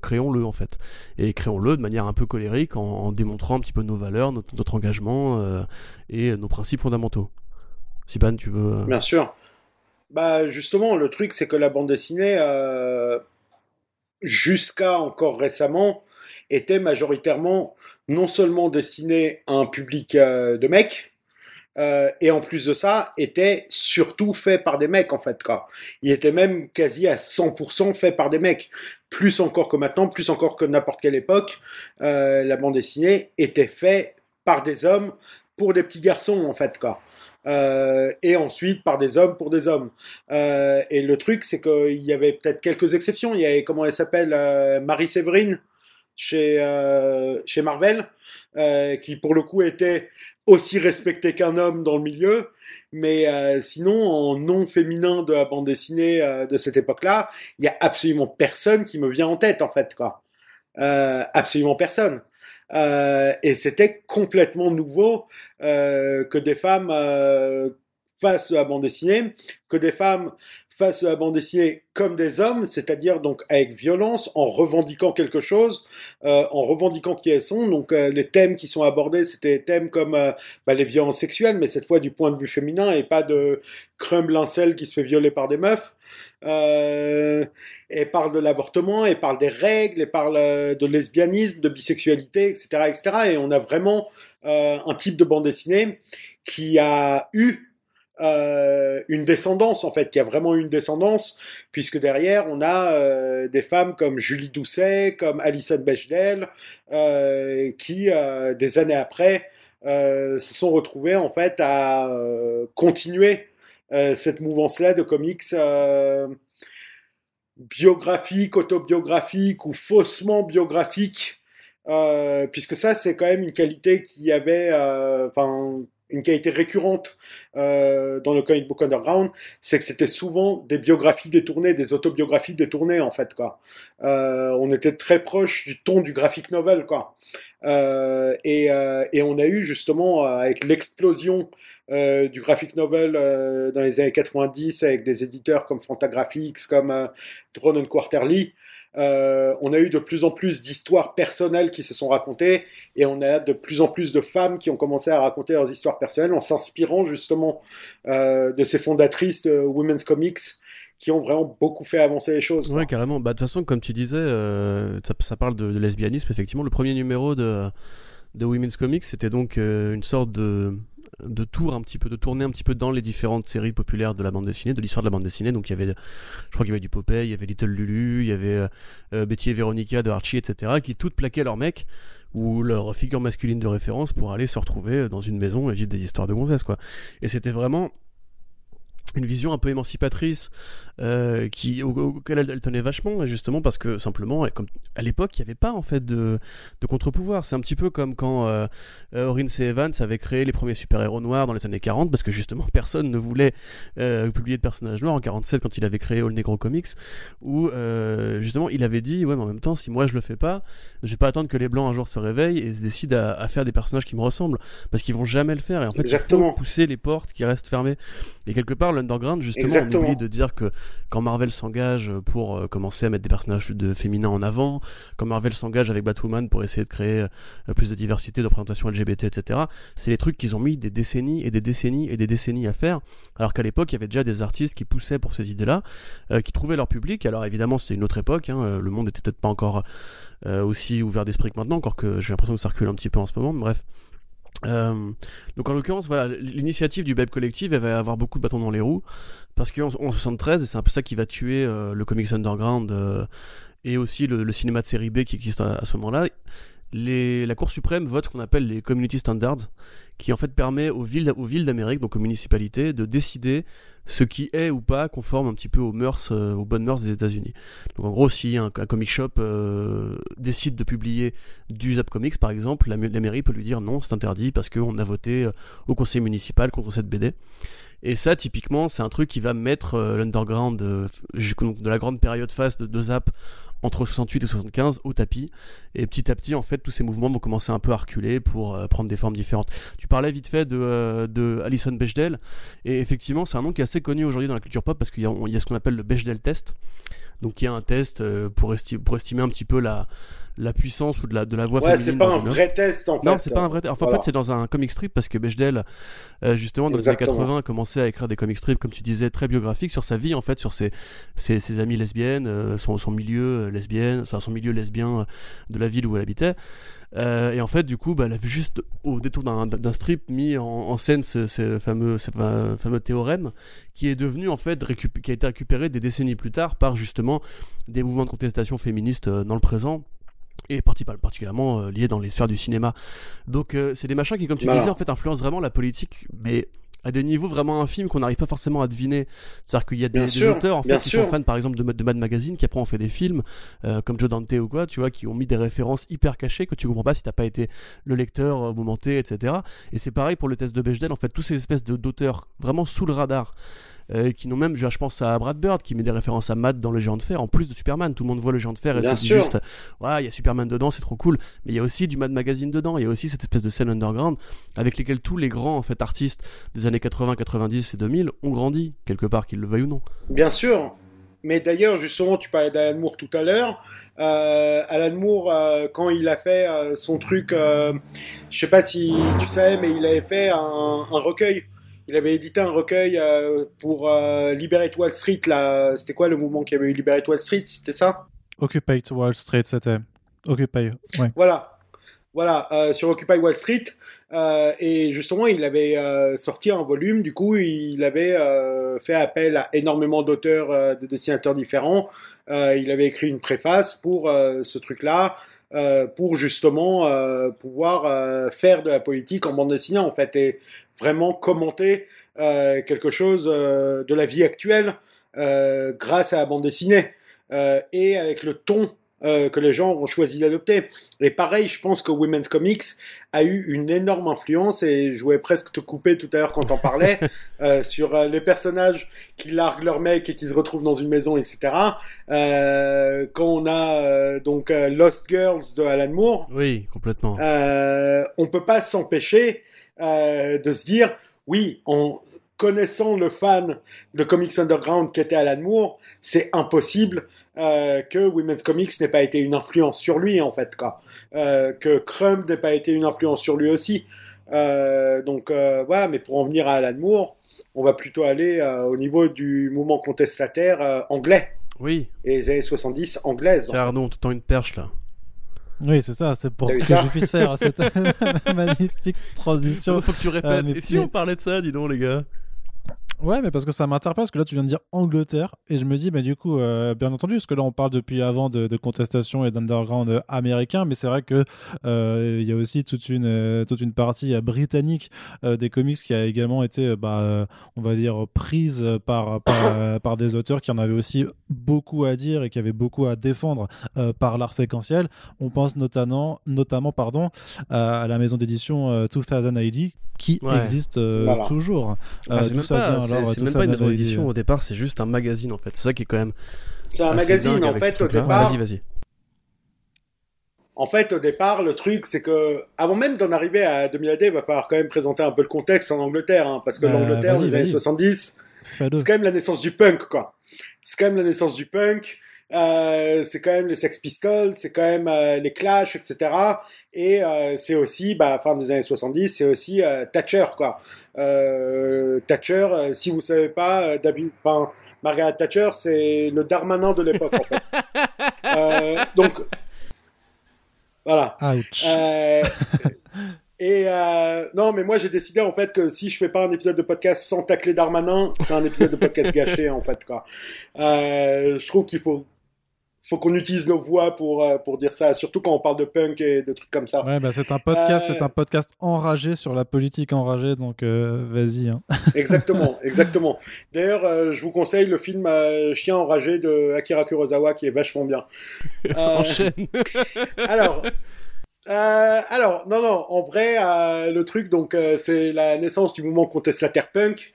Créons-le en fait, et créons-le de manière un peu colérique en démontrant un petit peu nos valeurs, notre engagement et nos principes fondamentaux. Sipan, tu veux... Bien sûr. Bah justement, le truc c'est que la bande dessinée jusqu'à encore récemment était majoritairement non seulement destinée à un public de mecs, et en plus de ça, était surtout fait par des mecs, en fait, quoi. Il était même quasi à 100% fait par des mecs. Plus encore que maintenant, plus encore que n'importe quelle époque, la bande dessinée était faite par des hommes pour des petits garçons, en fait, quoi. Et ensuite par des hommes pour des hommes. Et le truc, c'est qu'il y avait peut-être quelques exceptions. Il y avait, comment elle s'appelle, Marie Séverine, chez Marvel, qui pour le coup était aussi respecté qu'un homme dans le milieu, mais sinon, en nom féminin de la bande dessinée de cette époque-là, il y a absolument personne qui me vient en tête, en fait, quoi. Absolument personne. Et c'était complètement nouveau que des femmes fassent la bande dessinée, que des femmes fassent la bande dessinée comme des hommes, c'est-à-dire donc avec violence, en revendiquant quelque chose, en revendiquant qui elles sont. Donc les thèmes qui sont abordés, c'était des thèmes comme les violences sexuelles, mais cette fois du point de vue féminin et pas de Crumb l'incel qui se fait violer par des meufs. Elle parle de l'avortement, elle parle des règles, elle parle de lesbianisme, de bisexualité, etc., etc. Et on a vraiment un type de bande dessinée qui a eu une descendance, en fait, qui a vraiment une descendance, puisque derrière on a des femmes comme Julie Doucet, comme Alison Bechdel, qui des années après se sont retrouvées en fait à continuer cette mouvance-là de comics biographiques, autobiographiques ou faussement biographiques, puisque ça c'est quand même une qualité qui avait une qualité récurrente dans le comic book underground, c'est que c'était souvent des biographies détournées, des autobiographies détournées, en fait, quoi. On était très proche du ton du graphic novel, quoi. Et on a eu justement, avec l'explosion du graphic novel dans les années 90, avec des éditeurs comme Fantagraphics, comme Drone and Quarterly, on a eu de plus en plus d'histoires personnelles qui se sont racontées, et on a de plus en plus de femmes qui ont commencé à raconter leurs histoires personnelles en s'inspirant justement de ces fondatrices de Wimmen's Comix qui ont vraiment beaucoup fait avancer les choses. Ouais, carrément. Bah de toute façon, comme tu disais, ça parle de lesbianisme. Effectivement, le premier numéro de Wimmen's Comix, c'était donc une sorte de tour un petit peu, de tourner un petit peu dans les différentes séries populaires de la bande dessinée, de l'histoire de la bande dessinée. Donc il y avait, je crois qu'il y avait du Popeye, il y avait Little Lulu, il y avait Betty et Veronica de Archie, etc., qui toutes plaquaient leur mec ou leur figure masculine de référence pour aller se retrouver dans une maison et vivre des histoires de gonzesses, quoi. Et c'était vraiment une vision un peu émancipatrice auquel elle tenait vachement, justement parce que simplement, comme à l'époque, il n'y avait pas en fait de contre-pouvoir. C'est un petit peu comme quand Orin C. Evans avait créé les premiers super-héros noirs dans les années 40, parce que justement personne ne voulait publier de personnages noirs en 47 quand il avait créé All Negro Comics, où justement il avait dit, ouais mais en même temps si moi je le fais pas, je vais pas attendre que les blancs un jour se réveillent et se décident à faire des personnages qui me ressemblent, parce qu'ils vont jamais le faire, et en fait il faut pousser les portes qui restent fermées. Et quelque part l'underground, justement, on oublie de dire que quand Marvel s'engage pour commencer à mettre des personnages féminins en avant, quand Marvel s'engage avec Batwoman pour essayer de créer plus de diversité, de représentation LGBT, etc., c'est les trucs qu'ils ont mis des décennies et des décennies et des décennies à faire, alors qu'à l'époque il y avait déjà des artistes qui poussaient pour ces idées-là, qui trouvaient leur public. Alors évidemment c'était une autre époque, hein, le monde était peut-être pas encore aussi ouvert d'esprit que maintenant, encore que j'ai l'impression que ça recule un petit peu en ce moment, mais bref. Donc en l'occurrence, voilà, l'initiative du Babe Collective, elle va avoir beaucoup de bâtons dans les roues, parce qu'en 73, et c'est un peu ça qui va tuer le comics underground et aussi le cinéma de série B qui existe à ce moment-là, la Cour suprême vote ce qu'on appelle les Community Standards, qui en fait permet aux villes d'Amérique, donc aux municipalités, de décider ce qui est ou pas conforme un petit peu aux bonnes mœurs des États-Unis. Donc en gros, si un comic shop décide de publier du Zap Comics par exemple, la mairie peut lui dire non, c'est interdit parce qu'on a voté au conseil municipal contre cette BD. Et ça, typiquement, c'est un truc qui va mettre l'underground de la grande période face de Zap entre 68 et 75 au tapis. Et petit à petit, en fait, tous ces mouvements vont commencer un peu à reculer pour prendre des formes différentes. Tu parlais vite fait de Alison Bechdel. Et effectivement, c'est un nom qui est assez connu aujourd'hui dans la culture pop parce qu'il y a, ce qu'on appelle le Bechdel test. Donc, il y a un test pour estimer un petit peu la puissance ou de la voix féminine. Ouais, c'est pas un vrai test en fait. Non, c'est pas un vrai test. Enfin, voilà. En fait, c'est dans un comic strip parce que Bechdel, justement, dans les années 80, commençait à écrire des comic strips, comme tu disais, très biographiques sur sa vie, en fait, sur ses amies lesbiennes, son milieu lesbienne, enfin, son milieu lesbien de la ville où elle habitait. Et en fait, du coup, bah, elle avait juste au détour d'un strip mis en scène ce fameux théorème qui est devenu en fait qui a été récupéré des décennies plus tard par justement des mouvements de contestation féministe dans le présent. Et particulièrement lié dans les sphères du cinéma. Donc c'est des machins qui, comme tu disais, en fait influencent vraiment la politique, mais à des niveaux vraiment infimes qu'on n'arrive pas forcément à deviner. C'est-à-dire qu'il y a des auteurs en fait qui sont fans par exemple de Mad Magazine, qui après ont fait des films comme Joe Dante ou quoi, tu vois, qui ont mis des références hyper cachées que tu comprends pas si t'as pas été le lecteur au moment T, etc. Et c'est pareil pour le test de Bechdel, en fait, tous ces espèces d'auteurs vraiment sous le radar. Qui n'ont même, je pense à Brad Bird qui met des références à Mad dans Le Géant de Fer en plus de Superman. Tout le monde voit Le Géant de Fer et se dit juste ouais, il y a Superman dedans, c'est trop cool, mais il y a aussi du Mad Magazine dedans, il y a aussi cette espèce de scène underground avec lesquelles tous les grands en fait artistes des années 80, 90 et 2000 ont grandi quelque part, qu'ils le veuillent ou non. Bien sûr. Mais d'ailleurs, justement, tu parlais d'Alan Moore tout à l'heure. Alan Moore, quand il a fait son truc, je sais pas si tu savais, mais il avait fait un recueil. Il avait édité un recueil pour Liberate Wall Street. Là, c'était quoi le mouvement qu'il y avait eu, Liberate Wall Street, c'était ça ? Occupy Wall Street, c'était Occupy. Ouais. Voilà, sur Occupy Wall Street. Et justement, il avait sorti un volume. Du coup, il avait fait appel à énormément d'auteurs, de dessinateurs différents. Il avait écrit une préface pour ce truc-là. Pour justement pouvoir faire de la politique en bande dessinée en fait, et vraiment commenter quelque chose de la vie actuelle grâce à la bande dessinée et avec le ton que les gens ont choisi d'adopter. Et pareil, je pense que Wimmen's Comix a eu une énorme influence, et je voulais presque te couper tout à l'heure quand on parlait, sur les personnages qui larguent leur mec et qui se retrouvent dans une maison, etc. Quand on a donc Lost Girls de Alan Moore, oui, complètement. On peut pas s'empêcher de se dire, oui, en connaissant le fan de Comics Underground qu'était Alan Moore, c'est impossible que Wimmen's Comix n'ait pas été une influence sur lui en fait, quoi. Que Crumb n'ait pas été une influence sur lui aussi, donc voilà. Mais pour en venir à Alan Moore, on va plutôt aller au niveau du mouvement contestataire anglais, oui, et les années 70 anglaises. C'est Arnaud, on te tend une perche là. Oui, c'est ça, c'est pour que je puisse faire cette magnifique transition. Faut que tu répètes, et si on parlait de ça, dis donc les gars. Ouais, mais parce que ça m'interpelle, parce que là tu viens de dire Angleterre, et je me dis, bah, du coup, bien entendu, parce que là on parle depuis avant de contestation et d'underground américain, mais c'est vrai que y a aussi toute une partie britannique des comics qui a également été, on va dire, prise par des auteurs qui en avaient aussi beaucoup à dire et qui avaient beaucoup à défendre par l'art séquentiel. On pense notamment, à la maison d'édition 2000 AD qui existe toujours. C'est même pas une maison d'édition au départ, c'est juste un magazine en fait. C'est ça qui est quand même. C'est un magazine en fait au départ. Vas-y. En fait, au départ, le truc, c'est que avant même d'en arriver à 2000 AD, il va falloir quand même présenter un peu le contexte en Angleterre, hein, parce que l'Angleterre, les années 70, c'est quand même la naissance du punk, quoi. C'est quand même la naissance du punk. C'est quand même les Sex Pistols, c'est quand même les Clash, etc. Et c'est aussi, fin des années 70, c'est aussi Thatcher, quoi. Thatcher, si vous savez pas, Margaret Thatcher, c'est le Darmanin de l'époque, en fait. Donc, voilà. Ouch. Et non, mais moi j'ai décidé en fait que si je fais pas un épisode de podcast sans tacler Darmanin, c'est un épisode de podcast gâché en fait, quoi. Je trouve qu'il faut qu'on utilise nos voix pour dire ça, surtout quand on parle de punk et de trucs comme ça. Ouais, c'est un podcast enragé sur la politique enragée, donc vas-y. Hein. Exactement. D'ailleurs, je vous conseille le film Chien enragé de Akira Kurosawa qui est vachement bien. Enchaîne. Alors. Alors, non, en vrai, le truc, donc, c'est la naissance du mouvement contestataire-punk,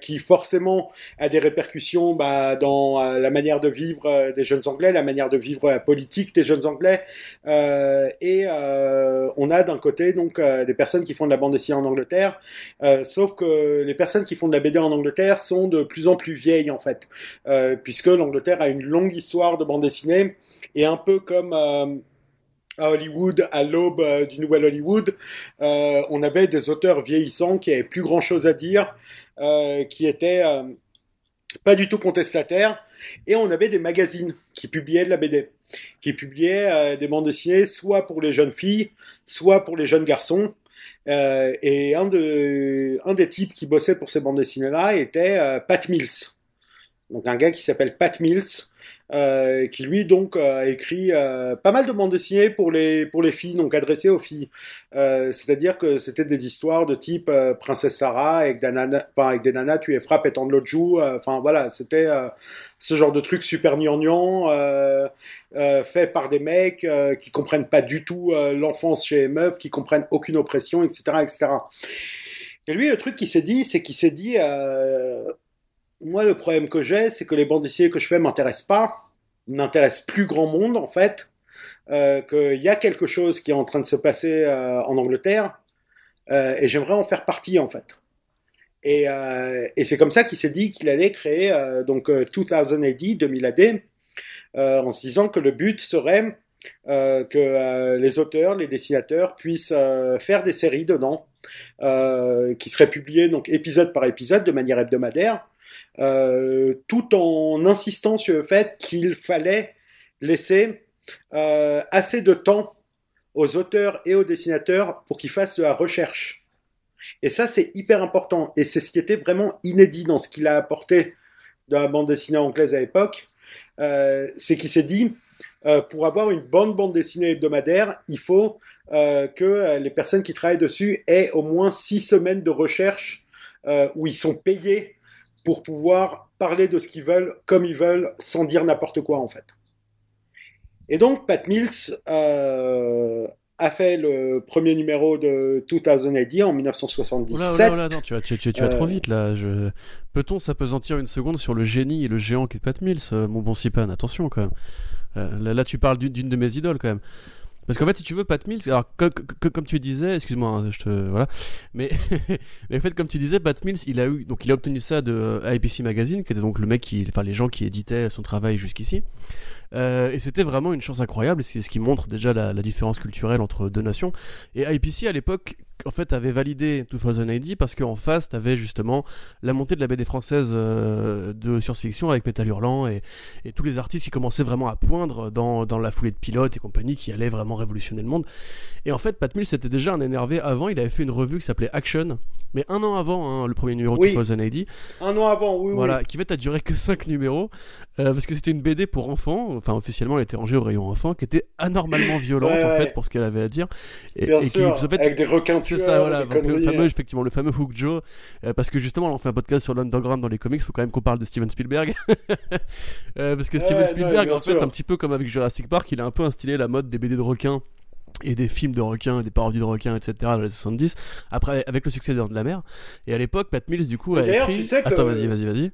qui forcément a des répercussions, dans la manière de vivre des jeunes Anglais, la manière de vivre la politique des jeunes Anglais, et on a d'un côté, donc, des personnes qui font de la bande dessinée en Angleterre, sauf que les personnes qui font de la BD en Angleterre sont de plus en plus vieilles, en fait, puisque l'Angleterre a une longue histoire de bande dessinée, et un peu comme... à Hollywood, à l'aube du nouvel Hollywood, on avait des auteurs vieillissants qui avaient plus grand chose à dire, qui étaient pas du tout contestataires, et on avait des magazines qui publiaient de la BD, qui publiaient des bandes dessinées soit pour les jeunes filles, soit pour les jeunes garçons, et un des types qui bossait pour ces bandes dessinées-là était Pat Mills. Donc un gars qui s'appelle Pat Mills, qui lui donc a écrit pas mal de bandes dessinées pour les filles, donc adressées aux filles, c'est-à-dire que c'était des histoires de type Princesse Sarah avec des nanas tu les frappes étant de l'autre joue, enfin voilà, c'était ce genre de truc super gnangnan, fait par des mecs qui comprennent pas du tout l'enfance chez les meufs, qui comprennent aucune oppression, etc. Et lui, le truc qu'il s'est dit moi, le problème que j'ai, c'est que les bandes dessinées que je fais n'intéressent plus grand monde, en fait, qu'il y a quelque chose qui est en train de se passer en Angleterre, et j'aimerais en faire partie, en fait. Et c'est comme ça qu'il s'est dit qu'il allait créer 2000 AD, en se disant que le but serait que les auteurs, les dessinateurs puissent faire des séries dedans, qui seraient publiées donc épisode par épisode de manière hebdomadaire, tout en insistant sur le fait qu'il fallait laisser assez de temps aux auteurs et aux dessinateurs pour qu'ils fassent de la recherche. Et ça, c'est hyper important. Et c'est ce qui était vraiment inédit dans ce qu'il a apporté dans la bande dessinée anglaise à l'époque. C'est qu'il s'est dit, pour avoir une bonne bande dessinée hebdomadaire, il faut que les personnes qui travaillent dessus aient au moins 6 semaines de recherche où ils sont payés pour pouvoir parler de ce qu'ils veulent, comme ils veulent, sans dire n'importe quoi, en fait. Et donc, Pat Mills a fait le premier numéro de 2000 AD en 1977. Non, tu vas trop vite, là. Peut-on s'apesantir une seconde sur le génie et le géant qu'est Pat Mills, mon bon Sipan, attention, quand même. Là, tu parles d'une de mes idoles, quand même. Parce qu'en fait, si tu veux, Pat Mills, alors comme tu disais, excuse-moi, voilà, mais en fait, comme tu disais, Pat Mills, il a obtenu ça de IPC Magazine, qui était donc le mec les gens qui éditaient son travail jusqu'ici, et c'était vraiment une chance incroyable, c'est ce qui montre déjà la différence culturelle entre deux nations. Et IPC à l'époque, en fait, avait validé 2000 AD parce qu'en face, t'avais justement la montée de la BD française de science-fiction avec Metal Hurlant et tous les artistes qui commençaient vraiment à poindre dans la foulée de Pilote et compagnie, qui allaient vraiment révolutionner le monde. Et en fait, Pat Mills était déjà un énervé avant. Il avait fait une revue qui s'appelait Action, mais un an avant, hein, le premier numéro de 2000 AD. Un an avant, oui. Voilà, qui a duré que 5 numéros parce que c'était une BD pour enfants. Enfin, officiellement, elle était rangée au rayon enfants, qui était anormalement violente en fait pour ce qu'elle avait à dire. Bien sûr, avec des requins. C'est ça, voilà. Le fameux Hook Joe, parce que justement, on fait un podcast sur l'underground dans les comics, faut quand même qu'on parle de Steven Spielberg, parce que Steven Spielberg, en fait, un petit peu comme avec Jurassic Park, il a un peu instillé la mode des BD de requins et des films de requins, des parodies de requins, etc. dans les 70, après, avec le succès des Dents de la Mer. Et à l'époque, Pat Mills, du coup, a écrit... Tu sais que... Attends, vas-y.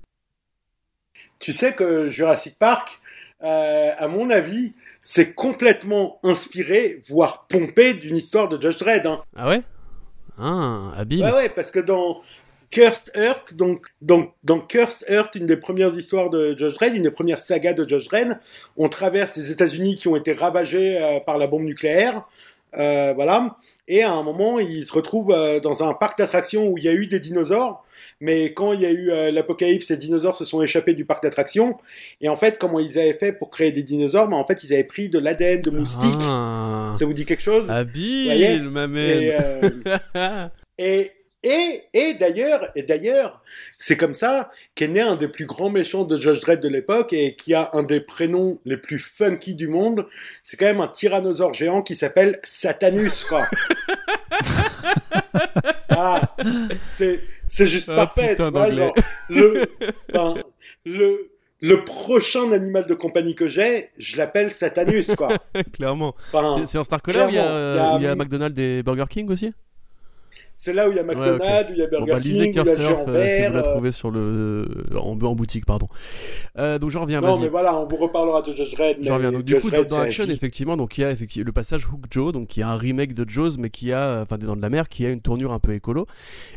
Tu sais que Jurassic Park, à mon avis, c'est complètement inspiré, voire pompé d'une histoire de Judge Dredd. Hein. Ah ouais? Ah, habile. Ouais, parce que dans Cursed Earth, dans Cursed Earth, une des premières histoires de Judge Dredd, une des premières sagas de Judge Dredd, on traverse les États-Unis qui ont été ravagés par la bombe nucléaire, voilà. Et à un moment, ils se retrouvent dans un parc d'attractions où il y a eu des dinosaures. Mais quand il y a eu l'apocalypse, les dinosaures se sont échappés du parc d'attractions. Et en fait, comment ils avaient fait pour créer des dinosaures ? En fait, ils avaient pris de l'ADN de moustiques. Ah, ça vous dit quelque chose ? Habile, ma mère. Et d'ailleurs, c'est comme ça qu'est né un des plus grands méchants de Judge Dredd de l'époque et qui a un des prénoms les plus funky du monde. C'est quand même un tyrannosaure géant qui s'appelle Satanus, quoi. Ah, c'est juste parfait, tu vois, genre, le le prochain animal de compagnie que j'ai, je l'appelle Satanus, quoi. Clairement. Enfin, c'est en Starcola où il y a McDonald's et Burger King aussi. C'est là où il y a McDonald's, ouais, okay. Où il y a Burger King, où il y a le géant vert. Si vous la trouvez sur en boutique, pardon. Donc j'en reviens. Non, vas-y. Mais voilà, on vous reparlera de Judge Dredd. J'en reviens. Donc du coup, Dredd, dans Action, effectivement, donc il y a le passage Hook Joe, donc qui est un remake de Jaws, mais qui a, enfin, des Dents de la Mer, qui a une tournure un peu écolo.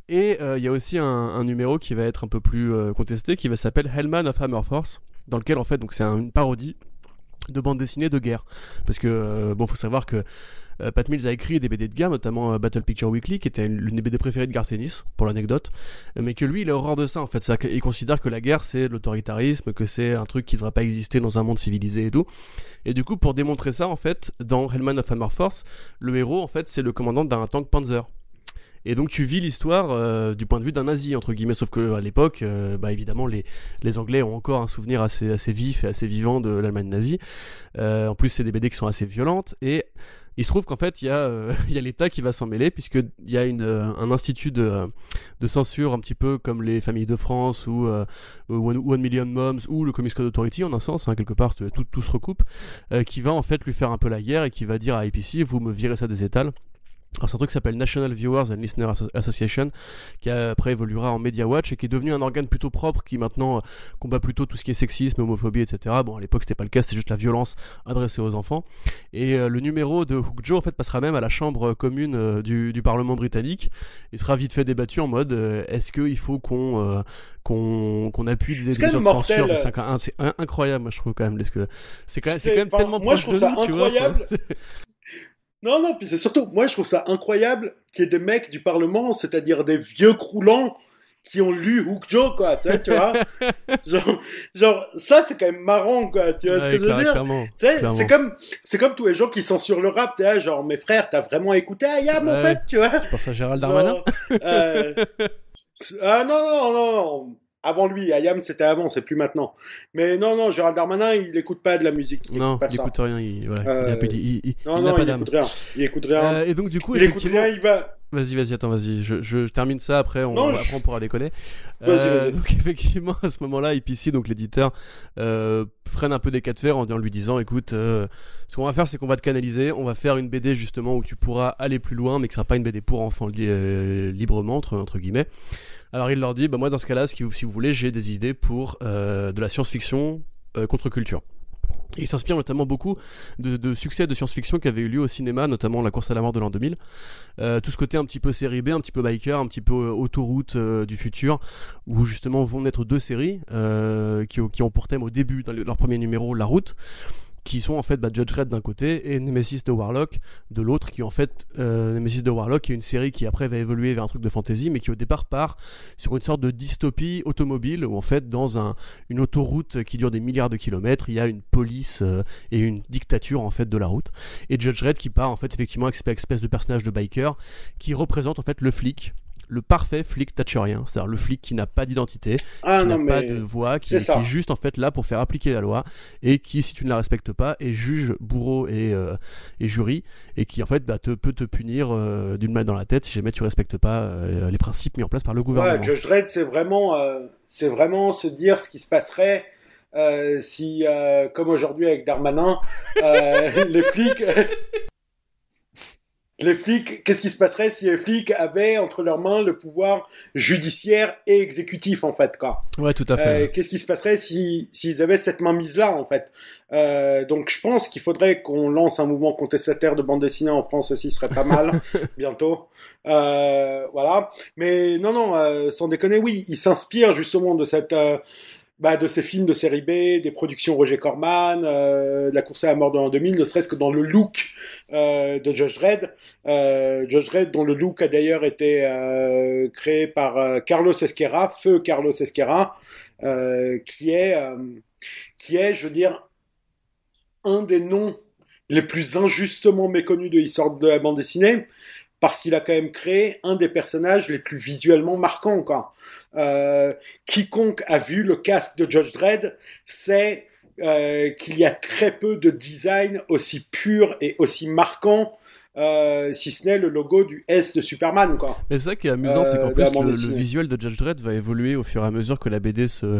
Et il y a aussi un numéro qui va être un peu plus contesté, qui va s'appeler Hellman of Hammer Force, dans lequel en fait, donc c'est une parodie de bande dessinée de guerre, parce que bon, faut savoir que Pat Mills a écrit des BD de guerre, notamment Battle Picture Weekly, qui était l'une des BD préférées de Garcenis, pour l'anecdote, mais que lui, il a horreur de ça, en fait. Ça, il considère que la guerre, c'est de l'autoritarisme, que c'est un truc qui ne devrait pas exister dans un monde civilisé et tout. Et du coup, pour démontrer ça, en fait, dans Hellman of Hammer Force, le héros, en fait, c'est le commandant d'un tank Panzer. Et donc tu vis l'histoire du point de vue d'un nazi, entre guillemets, sauf que à l'époque, bah évidemment, les Anglais ont encore un souvenir assez vif et assez vivant de l'Allemagne nazie. En plus, c'est des BD qui sont assez violentes, et il se trouve qu'en fait, il y a l'État qui va s'en mêler, puisqu'il y a un institut de censure, un petit peu comme les Familles de France, ou One Million Moms, ou le Comics Code Authority, en un sens, hein, quelque part, tout se recoupe, qui va en fait lui faire un peu la guerre, et qui va dire à IPC, vous me virez ça des étals. Alors c'est un truc qui s'appelle National Viewers and Listeners Association, qui après évoluera en Media Watch et qui est devenu un organe plutôt propre, qui maintenant combat plutôt tout ce qui est sexisme, homophobie, etc. Bon, à l'époque c'était pas le cas, c'était juste la violence adressée aux enfants. Et le numéro de Hook Joe en fait passera même à la chambre commune du Parlement britannique et sera vite fait débattu en mode est-ce qu'il faut qu'on appuie des mesures de censure. C'est incroyable, moi je trouve quand même. C'est quand même tellement proche de nous, tu vois. Moi je trouve ça incroyable. Non, puis c'est surtout, moi je trouve ça incroyable qu'il y ait des mecs du Parlement, c'est-à-dire des vieux croulants qui ont lu Hook Joe, quoi, tu vois. genre, ça c'est quand même marrant, quoi, tu vois, ouais, ce que je veux dire. Clairement, clairement. C'est comme tous les gens qui censurent le rap, tu vois, genre, mes frères, t'as vraiment écouté Ayam, en fait, tu vois. Je pense à Gérald Darmanin. Non. Avant lui, Ayam c'était avant, c'est plus maintenant. Mais non, Gérald Darmanin, il écoute pas de la musique. Il écoute rien. Il écoute rien. Il écoute rien. Et donc du coup, il écoute rien. Il va. Vas-y, attends, vas-y. Je termine ça après. Après, on pourra déconner. Vas-y. Donc effectivement, à ce moment-là, IPC, donc l'éditeur, freine un peu des cas de fer en lui disant, écoute, ce qu'on va faire, c'est qu'on va te canaliser. On va faire une BD justement où tu pourras aller plus loin, mais que ce sera pas une BD pour enfants librement entre guillemets. Alors il leur dit, bah moi dans ce cas-là, si vous voulez, j'ai des idées pour de la science-fiction contre-culture. Et il s'inspire notamment beaucoup de succès de science-fiction qui avaient eu lieu au cinéma, notamment La course à la mort de l'an 2000. Tout ce côté un petit peu série B, un petit peu biker, un petit peu autoroute du futur, où justement vont naître deux séries qui ont pour thème au début, dans leur premier numéro, La route, qui sont en fait Judge Dredd d'un côté et Nemesis The Warlock de l'autre, qui en fait Nemesis The Warlock qui est une série qui après va évoluer vers un truc de fantasy, mais qui au départ part sur une sorte de dystopie automobile où en fait dans une autoroute qui dure des milliards de kilomètres, il y a une police et une dictature en fait de la route, et Judge Dredd qui part en fait effectivement avec cette espèce de personnage de biker qui représente en fait le flic, le parfait flic thatcherien, c'est-à-dire le flic qui n'a pas d'identité, pas de voix, qui est juste en fait là pour faire appliquer la loi, et qui, si tu ne la respectes pas, est juge, bourreau et jury, et qui en fait peut te punir d'une main dans la tête si jamais tu ne respectes pas les principes mis en place par le gouvernement. Ouais, Judge Dredd, c'est vraiment se dire ce qui se passerait si, comme aujourd'hui avec Darmanin, les flics... Les flics, qu'est-ce qui se passerait si les flics avaient entre leurs mains le pouvoir judiciaire et exécutif, en fait, quoi. Ouais, tout à fait. Qu'est-ce qui se passerait s'ils avaient cette mainmise-là, en fait. Donc, je pense qu'il faudrait qu'on lance un mouvement contestataire de bande dessinée en France aussi, ce serait pas mal, bientôt. Voilà. Mais non, sans déconner, oui, il s'inspire justement de cette... de ces films de série B, des productions Roger Corman, de La course à la mort de l'an 2000, ne serait-ce que dans le look de Judge Dredd. Judge Dredd, dont le look a d'ailleurs été créé par Carlos Ezquerra, feu Carlos Ezquerra, qui est, je veux dire, un des noms les plus injustement méconnus de l'histoire de la bande dessinée, parce qu'il a quand même créé un des personnages les plus visuellement marquants, quoi. Quiconque a vu le casque de Judge Dredd sait qu'il y a très peu de design aussi pur et aussi marquant si ce n'est le logo du S de Superman, quoi. Mais c'est ça qui est amusant, c'est qu'en plus le visuel de Judge Dredd va évoluer au fur et à mesure que la BD se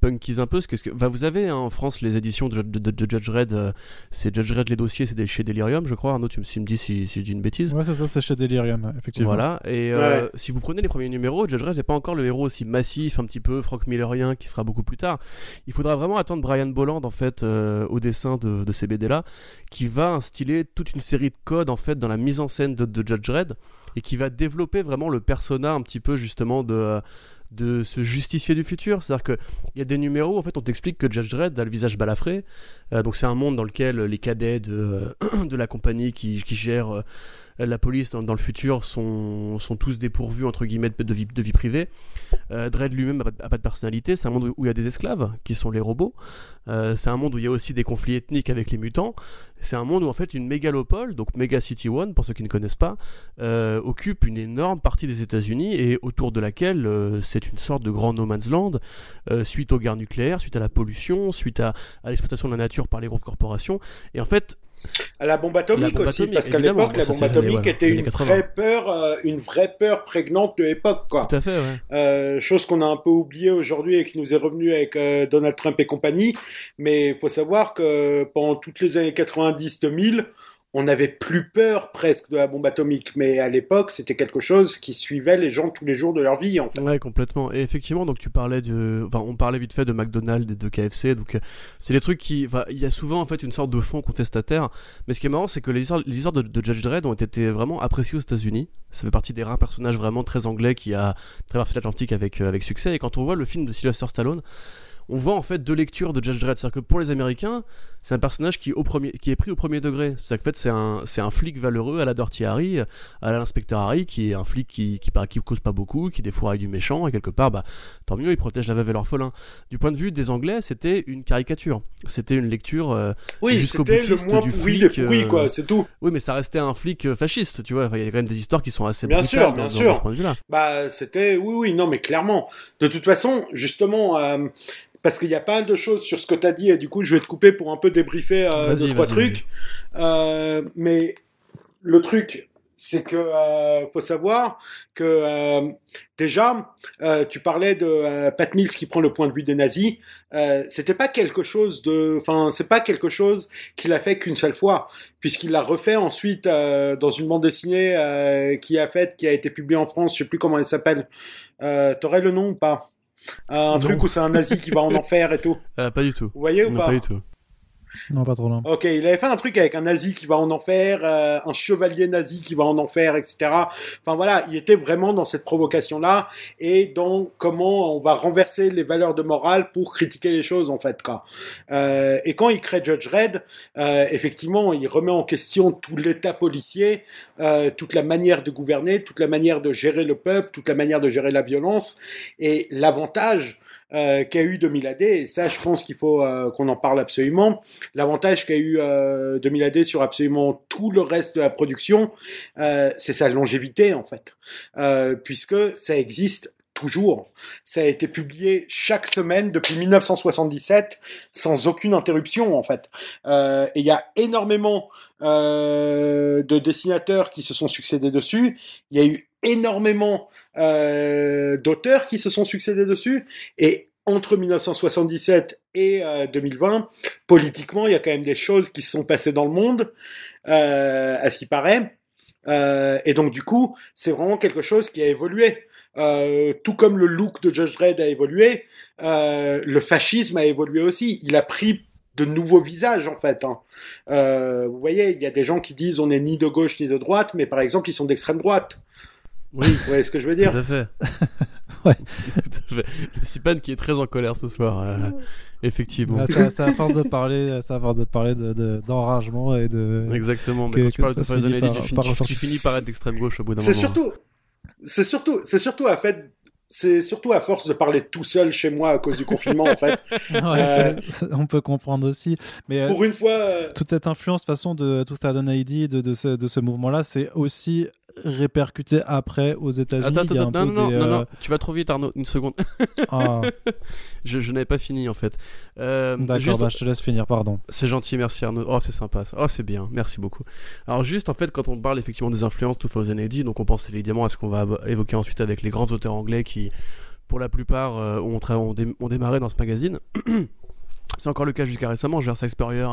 punkise un peu. Parce que, bah, vous avez hein, en France les éditions de Judge Dredd, c'est Judge Dredd les dossiers, c'est chez Delirium, je crois. Arnaud, tu me dis si je dis une bêtise. Ouais, c'est ça, c'est chez Delirium, effectivement. Voilà. Et ouais. Si vous prenez les premiers numéros, Judge Dredd n'est pas encore le héros aussi massif, un petit peu Frank Millerien, qui sera beaucoup plus tard. Il faudra vraiment attendre Brian Bolland en fait au dessin de ces BD là, qui va instiller toute une série de codes en fait dans la mise en scène de Judge Dredd, et qui va développer vraiment le persona un petit peu justement de se justifier du futur. C'est-à-dire que il y a des numéros en fait on t'explique que Judge Dredd a le visage balafré, donc c'est un monde dans lequel les cadets de la compagnie qui gère la police dans le futur sont tous dépourvus entre guillemets de vie privée. Dredd lui-même n'a pas de personnalité. C'est un monde où il y a des esclaves qui sont les robots. C'est un monde où il y a aussi des conflits ethniques avec les mutants. C'est un monde où en fait une mégalopole, donc Mega City One pour ceux qui ne connaissent pas, occupe une énorme partie des États-Unis et autour de laquelle c'est une sorte de grand no man's land suite aux guerres nucléaires, suite à la pollution, suite à l'exploitation de la nature par les grosses corporations. Et en fait à la bombe atomique aussi, parce qu'à l'époque la bombe atomique était une vraie peur prégnante de l'époque, quoi. Tout à fait, ouais. Chose qu'on a un peu oubliée aujourd'hui et qui nous est revenue avec Donald Trump et compagnie, mais faut savoir que pendant toutes les années 90-2000, on n'avait plus peur presque de la bombe atomique, mais à l'époque, c'était quelque chose qui suivait les gens tous les jours de leur vie, en fait. Ouais, complètement. Et effectivement, donc on parlait vite fait de McDonald's et de KFC, donc c'est des trucs qui, enfin, il y a souvent en fait une sorte de fond contestataire. Mais ce qui est marrant, c'est que les histoires de Judge Dredd ont été vraiment appréciées aux États-Unis. Ça fait partie des rares personnages vraiment très anglais qui a traversé l'Atlantique avec succès. Et quand on voit le film de Sylvester Stallone, on voit en fait deux lectures de Judge Dredd. C'est-à-dire que pour les Américains, c'est un personnage qui est pris au premier degré. C'est-à-dire qu'en fait, c'est un flic valeureux à la Dirty Harry, à l'inspecteur Harry, qui est un flic qui cause pas beaucoup, qui défouraille du méchant, et quelque part, bah, tant mieux, il protège la veuve et l'orphelin. Du point de vue des Anglais, c'était une caricature. C'était une lecture jusqu'au boutiste du flic. Oui, quoi, c'est tout. Oui, mais ça restait un flic fasciste, tu vois. Enfin, il y a quand même des histoires qui sont assez brutales. Bien sûr. De ce point de vue-là. Bah, c'était... Oui, non, mais clairement. De toute façon, justement... parce qu'il y a pas mal de choses sur ce que t'as dit, et du coup, je vais te couper pour un peu débriefer deux, trois trucs. Mais le truc, c'est que faut savoir que déjà, tu parlais de Pat Mills qui prend le point de vue des nazis. C'était pas quelque chose c'est pas quelque chose qu'il a fait qu'une seule fois, puisqu'il l'a refait ensuite dans une bande dessinée qui a été publiée en France. Je sais plus comment elle s'appelle. T'aurais le nom ou pas? Un truc où c'est un nazi qui va en enfer et tout. Pas du tout. Vous voyez ou pas? Pas du tout. Non, pas trop long. Ok, il avait fait un truc avec un nazi qui va en enfer, un chevalier nazi qui va en enfer, etc. Enfin voilà, il était vraiment dans cette provocation-là et dans comment on va renverser les valeurs de morale pour critiquer les choses, en fait, quoi. Et quand il crée Judge Dredd, effectivement, il remet en question tout l'état policier, toute la manière de gouverner, toute la manière de gérer le peuple, toute la manière de gérer la violence, et l'avantage qu'a eu 2000 AD, et ça je pense qu'il faut qu'on en parle absolument, l'avantage qu'a eu 2000 AD sur absolument tout le reste de la production, c'est sa longévité en fait, puisque ça existe toujours. Ça a été publié chaque semaine depuis 1977 sans aucune interruption en fait. Et il y a énormément de dessinateurs qui se sont succédés dessus. Il y a eu énormément d'auteurs qui se sont succédés dessus, et entre 1977 et 2020, politiquement, il y a quand même des choses qui se sont passées dans le monde, à ce qui paraît, et donc du coup, c'est vraiment quelque chose qui a évolué. Tout comme le look de Judge Dredd a évolué, le fascisme a évolué aussi. Il a pris de nouveaux visages en fait, hein. Vous voyez, il y a des gens qui disent on est ni de gauche ni de droite, mais par exemple ils sont d'extrême droite. Oui, vous voyez ce que je veux dire. Tout à fait. Ouais. Tout à fait. Sipan qui est très en colère ce soir, effectivement. C'est à force de parler, d'enragement et de. Exactement. Mais quand tu parles de personnalité, tu finis par être d'extrême gauche au bout d'un moment. C'est surtout à force de parler tout seul chez moi à cause du confinement en fait. Ouais, on peut comprendre aussi. Mais pour une fois, toute cette influence, de façon de 2000 AD, de ce mouvement-là, c'est aussi répercuté après aux États-Unis. Attends, tu vas trop vite, Arnaud, une seconde. Je n'avais pas fini en fait. D'accord, juste... je te laisse finir, pardon. C'est gentil, merci Arnaud. Oh, c'est sympa ça. Oh, c'est bien, merci beaucoup. Alors, juste en fait, quand on parle effectivement des influences 2000 AD, donc on pense évidemment à ce qu'on va évoquer ensuite avec les grands auteurs anglais qui, pour la plupart, ont démarré dans ce magazine. C'est encore le cas jusqu'à récemment. Judge Dredd,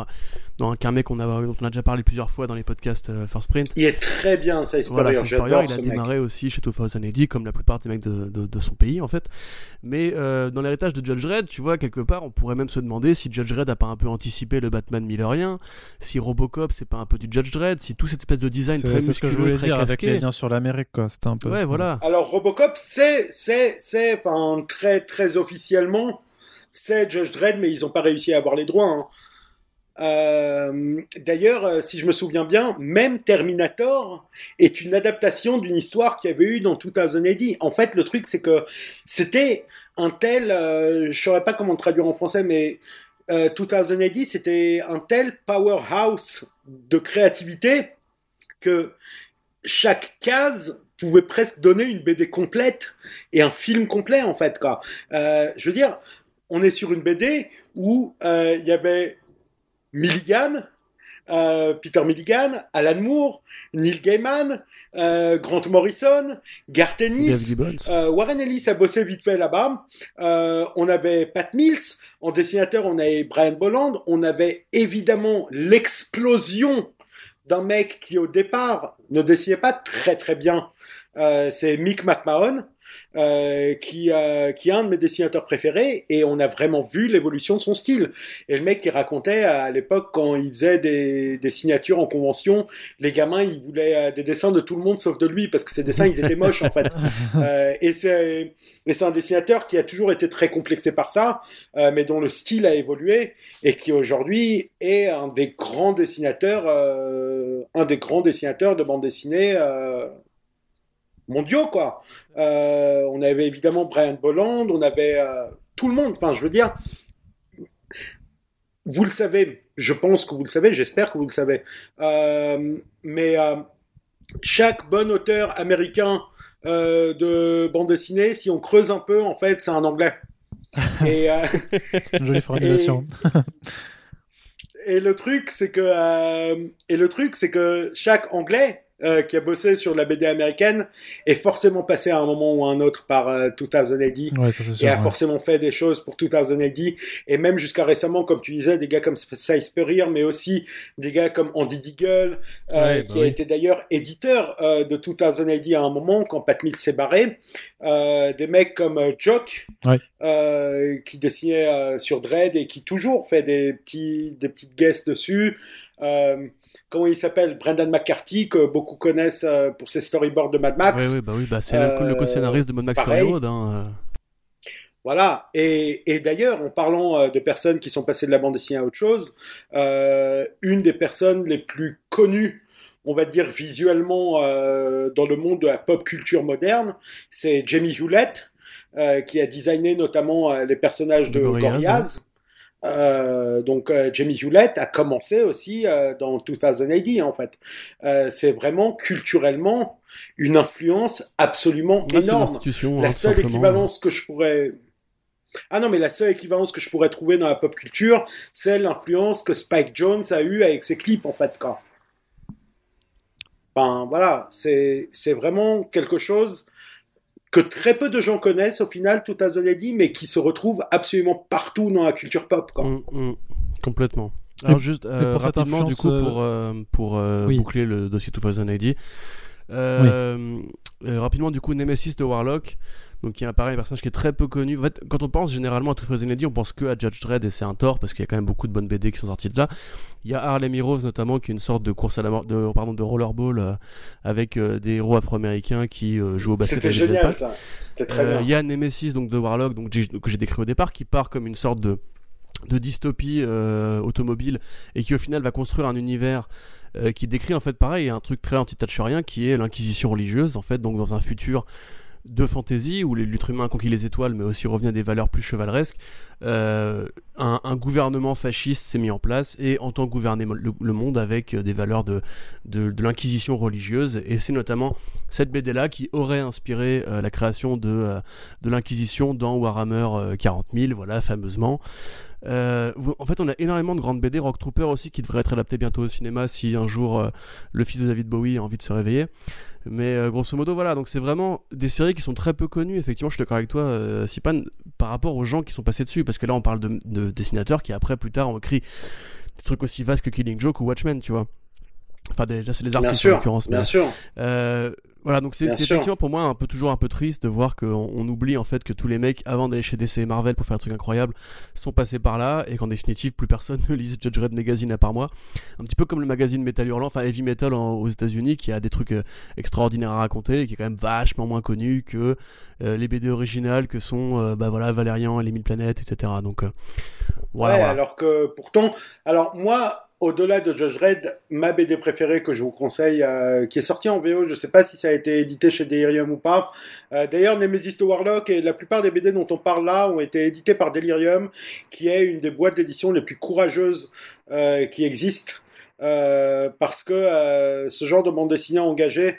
donc un mec dont on a déjà parlé plusieurs fois dans les podcasts First Print. Il est très bien, Judge Dredd. Voilà, Judge Dredd, il a démarré aussi chez 2000 AD, comme la plupart des mecs de son pays, en fait. Mais dans l'héritage de Judge Dredd, tu vois, quelque part, on pourrait même se demander si Judge Dredd a pas un peu anticipé le Batman millerien, si Robocop, c'est pas un peu du Judge Dredd, si toute cette espèce de design très musculeux, très casqué. Avec les liens sur l'Amérique, quoi. C'était un peu. Ouais, voilà. Alors, Robocop, c'est enfin, très, très officiellement. C'est Judge Dredd, mais ils n'ont pas réussi à avoir les droits. Hein. D'ailleurs, si je me souviens bien, même Terminator est une adaptation d'une histoire qu'il y avait eu dans 2000 AD. En fait, le truc, c'est que c'était un tel... je ne saurais pas comment le traduire en français, mais 2000 AD, c'était un tel powerhouse de créativité que chaque case... pouvait presque donner une BD complète et un film complet, en fait, quoi. Je veux dire, on est sur une BD où il y avait Milligan, Peter Milligan, Alan Moore, Neil Gaiman, Grant Morrison, Garth Ennis, Warren Ellis a bossé vite fait là-bas. On avait Pat Mills, en dessinateur, on avait Brian Bolland, on avait évidemment l'explosion d'un mec qui, au départ, ne dessinait pas très très bien. C'est Mick McMahon, qui est un de mes dessinateurs préférés, et on a vraiment vu l'évolution de son style. Et le mec, il racontait, à l'époque, quand il faisait des signatures en convention, les gamins, ils voulaient des dessins de tout le monde sauf de lui, parce que ses dessins, ils étaient moches, en fait. Et c'est un dessinateur qui a toujours été très complexé par ça, mais dont le style a évolué, et qui, aujourd'hui, est un des grands dessinateurs de bande dessinée mondiaux, quoi. On avait évidemment Brian Bolland, on avait tout le monde. Enfin, je veux dire, vous le savez, je pense que vous le savez, j'espère que vous le savez. Mais chaque bon auteur américain de bande dessinée, si on creuse un peu, en fait, c'est un Anglais. C'est une jolie formulation. Et le truc, c'est que chaque Anglais qui a bossé sur la BD américaine est forcément passé à un moment ou à un autre par 2000 AD, ouais, ça, c'est sûr, et a forcément fait des choses pour 2000 AD, et même jusqu'à récemment, comme tu disais, des gars comme Size Perrier, mais aussi des gars comme Andy Deagle, qui a été d'ailleurs éditeur de 2000 AD à un moment quand Pat Mills s'est barré, des mecs comme Jock, qui dessinait sur Dredd et qui toujours fait des petites guests dessus. Comment il s'appelle, Brendan McCarthy, que beaucoup connaissent pour ses storyboards de Mad Max. Oui, c'est le co-scénariste de Mad Max Fury Road. Voilà, et d'ailleurs, en parlant de personnes qui sont passées de la bande dessinée à autre chose, une des personnes les plus connues, on va dire visuellement, dans le monde de la pop culture moderne, c'est Jamie Hewlett, qui a designé notamment les personnages de Gorillaz. Donc Jamie Hewlett a commencé aussi dans 2000 AD, en fait. C'est vraiment culturellement une influence absolument énorme. La seule équivalence que je pourrais... Ah non, mais la seule équivalence que je pourrais trouver dans la pop culture, c'est l'influence que Spike Jonze a eu avec ses clips, en fait, quoi. Enfin, voilà, c'est vraiment quelque chose que très peu de gens connaissent, au final, 2000 AD, mais qui se retrouve absolument partout dans la culture pop, quoi. Complètement. Alors juste, rapidement, du coup, pour boucler le dossier 2000 AD, rapidement, du coup, Nemesis The Warlock, donc qui est un personnage qui est très peu connu. En fait, quand on pense généralement à 2000 AD, on pense que à Judge Dredd, et c'est un tort, parce qu'il y a quand même beaucoup de bonnes BD qui sont sorties de là. Il y a Harlem Heroes notamment, qui est une sorte de course à la mort, de rollerball avec des héros afro-américains qui jouent au basket. C'était génial, ça. C'était très bien. Il y a Nemesis, donc de Warlock, donc que j'ai décrit au départ, qui part comme une sorte de dystopie automobile, et qui au final va construire un univers qui décrit, en fait, pareil, un truc très anti-thatcherien, qui est l'inquisition religieuse, en fait, donc dans un futur de fantasy où l'être humain a conquis les étoiles, mais aussi revient à des valeurs plus chevaleresques. un gouvernement fasciste s'est mis en place et entend gouverner le monde avec des valeurs de l'inquisition religieuse, et c'est notamment cette BD là qui aurait inspiré la création de l'inquisition dans Warhammer 40 000, voilà, fameusement. En fait, on a énormément de grandes BD, Rock Trooper aussi, qui devrait être adapté bientôt au cinéma si un jour le fils de David Bowie a envie de se réveiller. Mais grosso modo, voilà, donc c'est vraiment des séries qui sont très peu connues. Effectivement, je te corrige avec toi, Sipan, par rapport aux gens qui sont passés dessus, parce que là on parle de dessinateurs qui après, plus tard, ont écrit des trucs aussi vastes que Killing Joke ou Watchmen, tu vois. Enfin, là c'est les artistes en l'occurrence. Bien sûr. Voilà, donc c'est effectivement pour moi toujours un peu triste de voir qu'on oublie en fait que tous les mecs, avant d'aller chez DC et Marvel pour faire un truc incroyable, sont passés par là, et qu'en définitive plus personne ne lise Judge Dredd Magazine à part moi. Un petit peu comme le magazine Metal Hurlant, enfin Heavy Metal aux États-Unis, qui a des trucs extraordinaires à raconter et qui est quand même vachement moins connu que les BD originales que sont voilà, Valérian et les Mille Planètes, etc. Donc voilà, ouais, voilà. Alors que pourtant, alors moi, au-delà de Judge Dredd, ma BD préférée que je vous conseille, qui est sortie en VO, je sais pas si ça a été édité chez Delirium ou pas. D'ailleurs, Nemesis The Warlock et la plupart des BD dont on parle là ont été édités par Delirium, qui est une des boîtes d'édition les plus courageuses qui existent, parce que ce genre de bande dessinée engagée,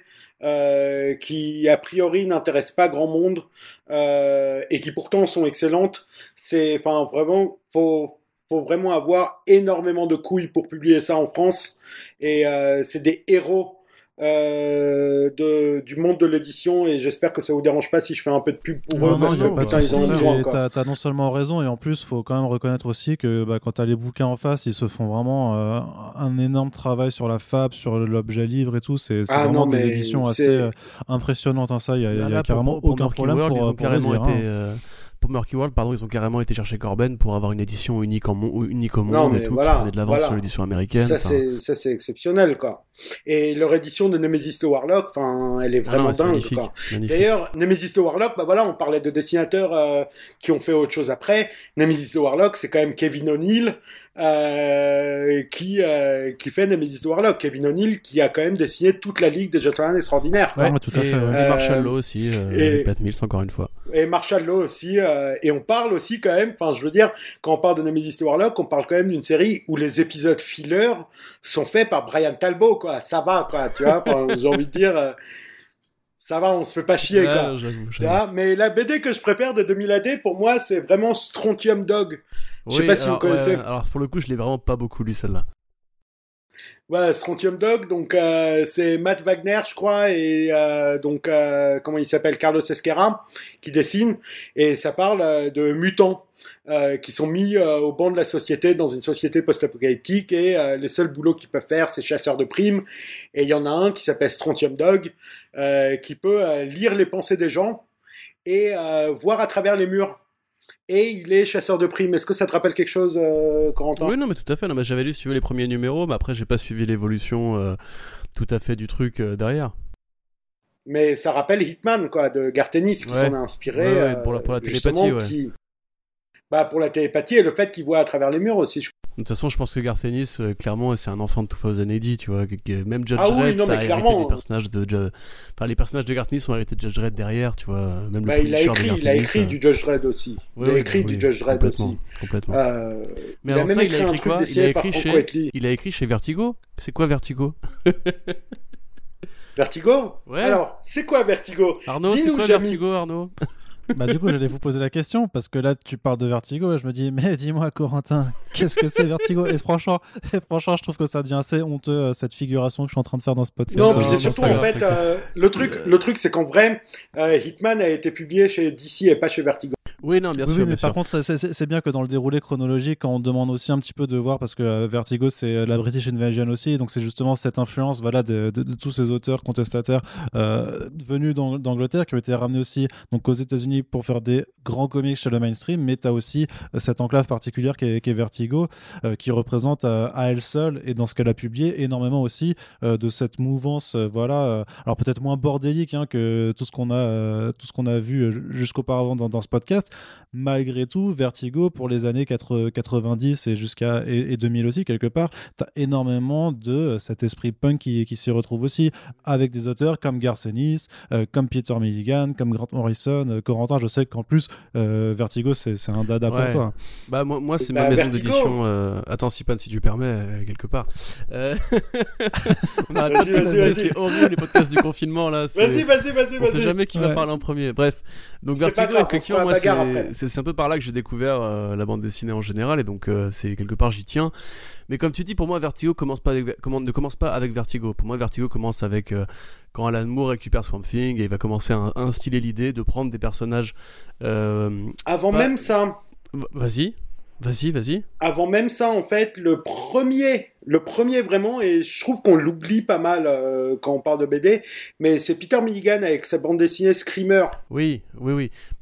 qui a priori n'intéresse pas grand monde, et qui pourtant sont excellentes, c'est, enfin, vraiment, faut vraiment avoir énormément de couilles pour publier ça en France, et c'est des héros du monde de l'édition, et j'espère que ça vous dérange pas si je fais un peu de pub pour eux, parce que putain, ils en ont besoin. T'as non seulement raison, et en plus faut quand même reconnaître aussi que quand t'as les bouquins en face, ils se font vraiment un énorme travail sur la fab, sur l'objet livre et tout, c'est vraiment des éditions assez impressionnantes, hein, ça y a carrément aucun problème pour les dire. Pour Murky World, pardon, ils ont carrément été chercher Corben pour avoir une édition unique au monde, et tout, voilà, qui prenait de l'avance sur l'édition américaine. Ça c'est exceptionnel, quoi. Et leur édition de Nemesis The Warlock, elle est vraiment dingue, magnifique, quoi. Magnifique. D'ailleurs, Nemesis The Warlock, on parlait de dessinateurs qui ont fait autre chose après. Nemesis The Warlock, c'est quand même Kevin O'Neill qui fait Nemesis The Warlock. Kevin O'Neill qui a quand même dessiné toute la ligue des Gentlemen Extraordinaires. Ouais, tout à fait. Et Marshall Law aussi, et Pat Mills encore une fois. Et Marshall Law aussi, et on parle aussi quand même, quand on parle de Nemesis The Warlock, on parle quand même d'une série où les épisodes filler sont faits par Brian Talbot, quoi. Ça va, quoi, tu vois, j'ai envie de dire, ça va, on se fait pas chier, ouais, quoi. J'avoue. Mais la BD que je préfère de 2000 AD, pour moi, c'est vraiment Strontium Dog. Oui, je sais pas si vous connaissez. Ouais, alors pour le coup, je l'ai vraiment pas beaucoup lu, celle-là. Voilà, Strontium Dog, donc c'est Matt Wagner, je crois, et comment il s'appelle, Carlos Ezquerra, qui dessine, et ça parle de mutants qui sont mis au banc de la société, dans une société post-apocalyptique, et les seuls boulots qu'ils peuvent faire, c'est chasseurs de primes, et il y en a un qui s'appelle Strontium Dog, qui peut lire les pensées des gens, et voir à travers les murs. Et il est chasseur de primes. Est-ce que ça te rappelle quelque chose, Corentin ? Oui, non, mais tout à fait. Non, mais j'avais lu, si tu veux, les premiers numéros, mais après, j'ai pas suivi l'évolution tout à fait du truc derrière. Mais ça rappelle Hitman, quoi, de Garth Ennis, qui s'en a inspiré. Ouais, pour la télépathie, ouais. Pour la télépathie et le fait qu'il voit à travers les murs aussi. De toute façon, je pense que Garth Ennis, clairement, c'est un enfant de 2000 AD, tu vois. Même Judge Dredd, ça a hérité des personnages les personnages de Garth Ennis ont hérité de Judge Dredd derrière, tu vois. Même le il a écrit du Judge Dredd aussi. Complètement. Mais alors ça, il a écrit quoi ? Il a écrit chez Vertigo. C'est quoi Vertigo ? Vertigo ? Ouais. Alors, c'est quoi Vertigo ? Arnaud, c'est quoi Vertigo, Arnaud ? Du coup, j'allais vous poser la question, parce que là, tu parles de Vertigo, et je me dis, mais dis-moi, Corentin, qu'est-ce que c'est Vertigo ? Et franchement, je trouve que ça devient assez honteux, cette figuration que je suis en train de faire dans ce podcast. Non, puis c'est surtout, en fait, le truc, c'est qu'en vrai, Hitman a été publié chez DC et pas chez Vertigo. Oui, non, bien sûr. Mais par contre, c'est bien que dans le déroulé chronologique, quand on demande aussi un petit peu de voir, parce que Vertigo, c'est la British Invasion aussi, donc c'est justement cette influence, voilà, de tous ces auteurs contestataires venus d'Angleterre, qui ont été ramenés aussi donc aux États-Unis pour faire des grands comics chez le mainstream, mais t'as aussi cette enclave particulière qui est Vertigo, qui représente à elle seule, et dans ce qu'elle a publié, énormément aussi de cette mouvance, alors peut-être moins bordélique, hein, que tout ce qu'on a vu jusqu'auparavant dans ce podcast, reste malgré tout Vertigo pour les années 90 et jusqu'à 2000 aussi quelque part, t'as énormément de cet esprit punk qui s'y retrouve aussi, avec des auteurs comme Garth Ennis, comme Peter Milligan, comme Grant Morrison, Corentin. Je sais qu'en plus Vertigo c'est un dada pour toi. Bah moi c'est ma maison Vertigo. D'édition attends Sipan si tu permets quelque part on arrête vas-y. C'est horrible les podcasts du confinement là, c'est... Vas-y. On sait jamais qui va parler en premier. Bref, donc Vertigo effectivement moi c'est un peu par là que j'ai découvert la bande dessinée en général, et donc c'est quelque part j'y tiens. Mais comme tu dis, pour moi Vertigo ne commence pas avec Vertigo. Pour moi Vertigo commence avec quand Alan Moore récupère Swamp Thing et il va commencer à instiller l'idée de prendre des personnages même ça. Vas-y. Avant même ça, en fait, le premier vraiment, et je trouve qu'on l'oublie pas mal quand on parle de BD, mais c'est Peter Milligan avec sa bande dessinée Screamer. Oui.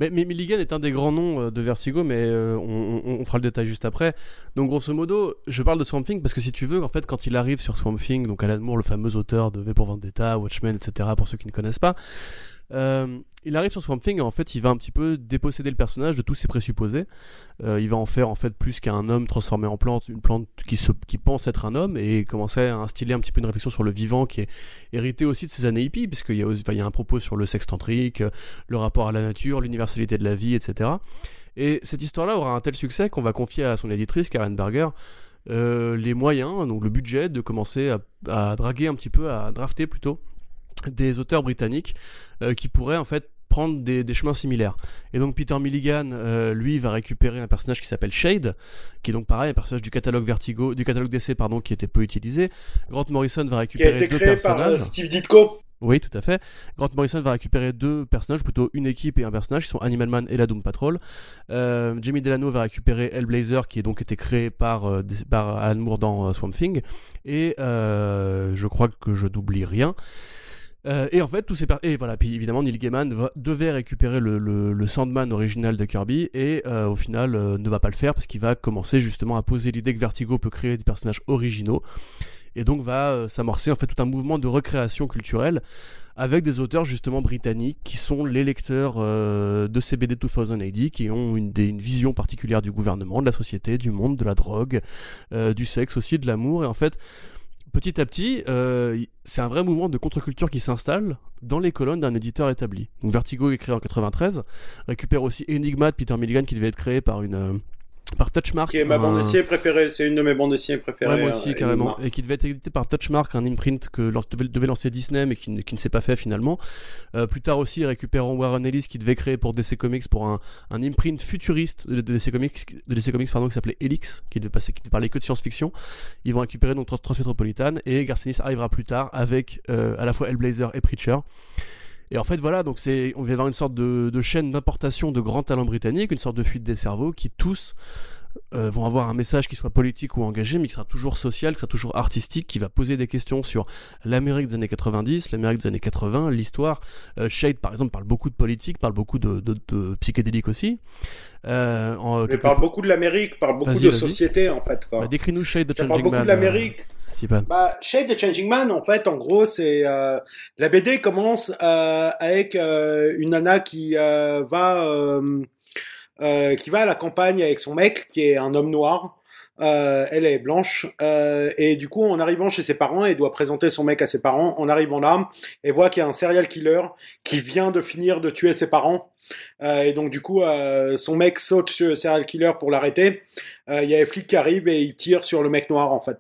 Mais Milligan est un des grands noms de Vertigo, mais on fera le détail juste après. Donc grosso modo, je parle de Swamp Thing parce que si tu veux, en fait, quand il arrive sur Swamp Thing, donc Alan Moore, le fameux auteur de V pour Vendetta, Watchmen, etc., pour ceux qui ne connaissent pas, il arrive sur Swamp Thing et en fait il va un petit peu déposséder le personnage de tous ses présupposés. Il va en faire en fait plus qu'un homme transformé en plante, une plante qui pense être un homme, et commencer à instiller un petit peu une réflexion sur le vivant qui est hérité aussi de ces années hippies, puisqu'il y a, un propos sur le sexe tantrique, le rapport à la nature, l'universalité de la vie, etc. Et cette histoire-là aura un tel succès qu'on va confier à son éditrice Karen Berger les moyens, donc le budget de commencer à draguer un petit peu, à drafter plutôt des auteurs britanniques qui pourraient en fait prendre des chemins similaires. Et donc Peter Milligan lui va récupérer un personnage qui s'appelle Shade, qui est donc pareil un personnage du catalogue Vertigo, du catalogue DC pardon, qui était peu utilisé. Grant Morrison va récupérer deux personnages qui a été créé par Steve Ditko. Oui, tout à fait. Grant Morrison va récupérer deux personnages, plutôt une équipe et un personnage, qui sont Animal Man et la Doom Patrol. Jamie Delano va récupérer Hellblazer, qui a donc été créé par Alan Moore dans Swamp Thing. Et je crois que je n'oublie rien. Et en fait, puis évidemment, Neil Gaiman devait récupérer le Sandman original de Kirby, et au final ne va pas le faire parce qu'il va commencer justement à poser l'idée que Vertigo peut créer des personnages originaux, et donc va s'amorcer en fait tout un mouvement de recréation culturelle avec des auteurs justement britanniques qui sont les lecteurs de ces BD 2000 AD, qui ont une vision particulière du gouvernement, de la société, du monde, de la drogue, du sexe aussi, de l'amour, et en fait. Petit à petit, c'est un vrai mouvement de contre-culture qui s'installe dans les colonnes d'un éditeur établi. Donc Vertigo est créé en 93, récupère aussi Enigma de Peter Milligan qui devait être créé par par Touchmark, qui est ma bande dessinée préférée, c'est une de mes bandes dessinées préférées. Ouais, moi aussi carrément. Enigma. Et qui devait être édité par Touchmark, un imprint que devait lancer Disney mais qui ne s'est pas fait finalement. Plus tard aussi, récupérant Warren Ellis qui devait créer pour DC Comics pour un imprint futuriste de DC Comics, qui s'appelait Helix, qui devait parler que de science-fiction. Ils vont récupérer donc Transmetropolitan, et Garth Ennis arrivera plus tard avec à la fois Hellblazer et Preacher. Et en fait voilà, donc on va avoir une sorte de chaîne d'importation de grands talents britanniques, une sorte de fuite des cerveaux qui tous vont avoir un message qui soit politique ou engagé, mais qui sera toujours social, qui sera toujours artistique, qui va poser des questions sur l'Amérique des années 90, l'Amérique des années 80, l'histoire. Shade par exemple parle beaucoup de politique, parle beaucoup de psychédélique aussi. Mais parle beaucoup de l'Amérique, parle beaucoup de société en fait. Bah, décris-nous Shade de Changing Man. Ça parle beaucoup de l'Amérique. Shade the Changing Man, en fait, en gros, c'est la BD commence avec une nana qui va à la campagne avec son mec, qui est un homme noir. Elle est blanche, et du coup, en arrivant chez ses parents, elle doit présenter son mec à ses parents. En arrivant là, elle voit qu'il y a un serial killer qui vient de finir de tuer ses parents. Et donc du coup son mec saute sur le serial killer pour l'arrêter. Il y a les flics qui arrivent et ils tirent sur le mec noir en fait.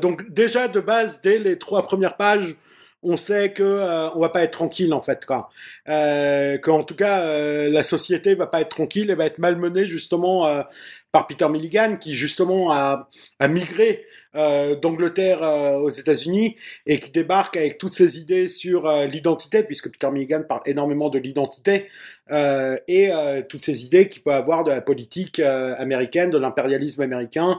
Donc déjà de base, dès les 3 premières pages, on sait que on va pas être tranquille en fait quoi. Qu'en tout cas la société va pas être tranquille et va être malmenée justement par Peter Milligan qui justement a migré d'Angleterre aux États-Unis et qui débarque avec toutes ses idées sur l'identité, puisque Peter Milligan parle énormément de l'identité et toutes ses idées qu'il peut avoir de la politique américaine, de l'impérialisme américain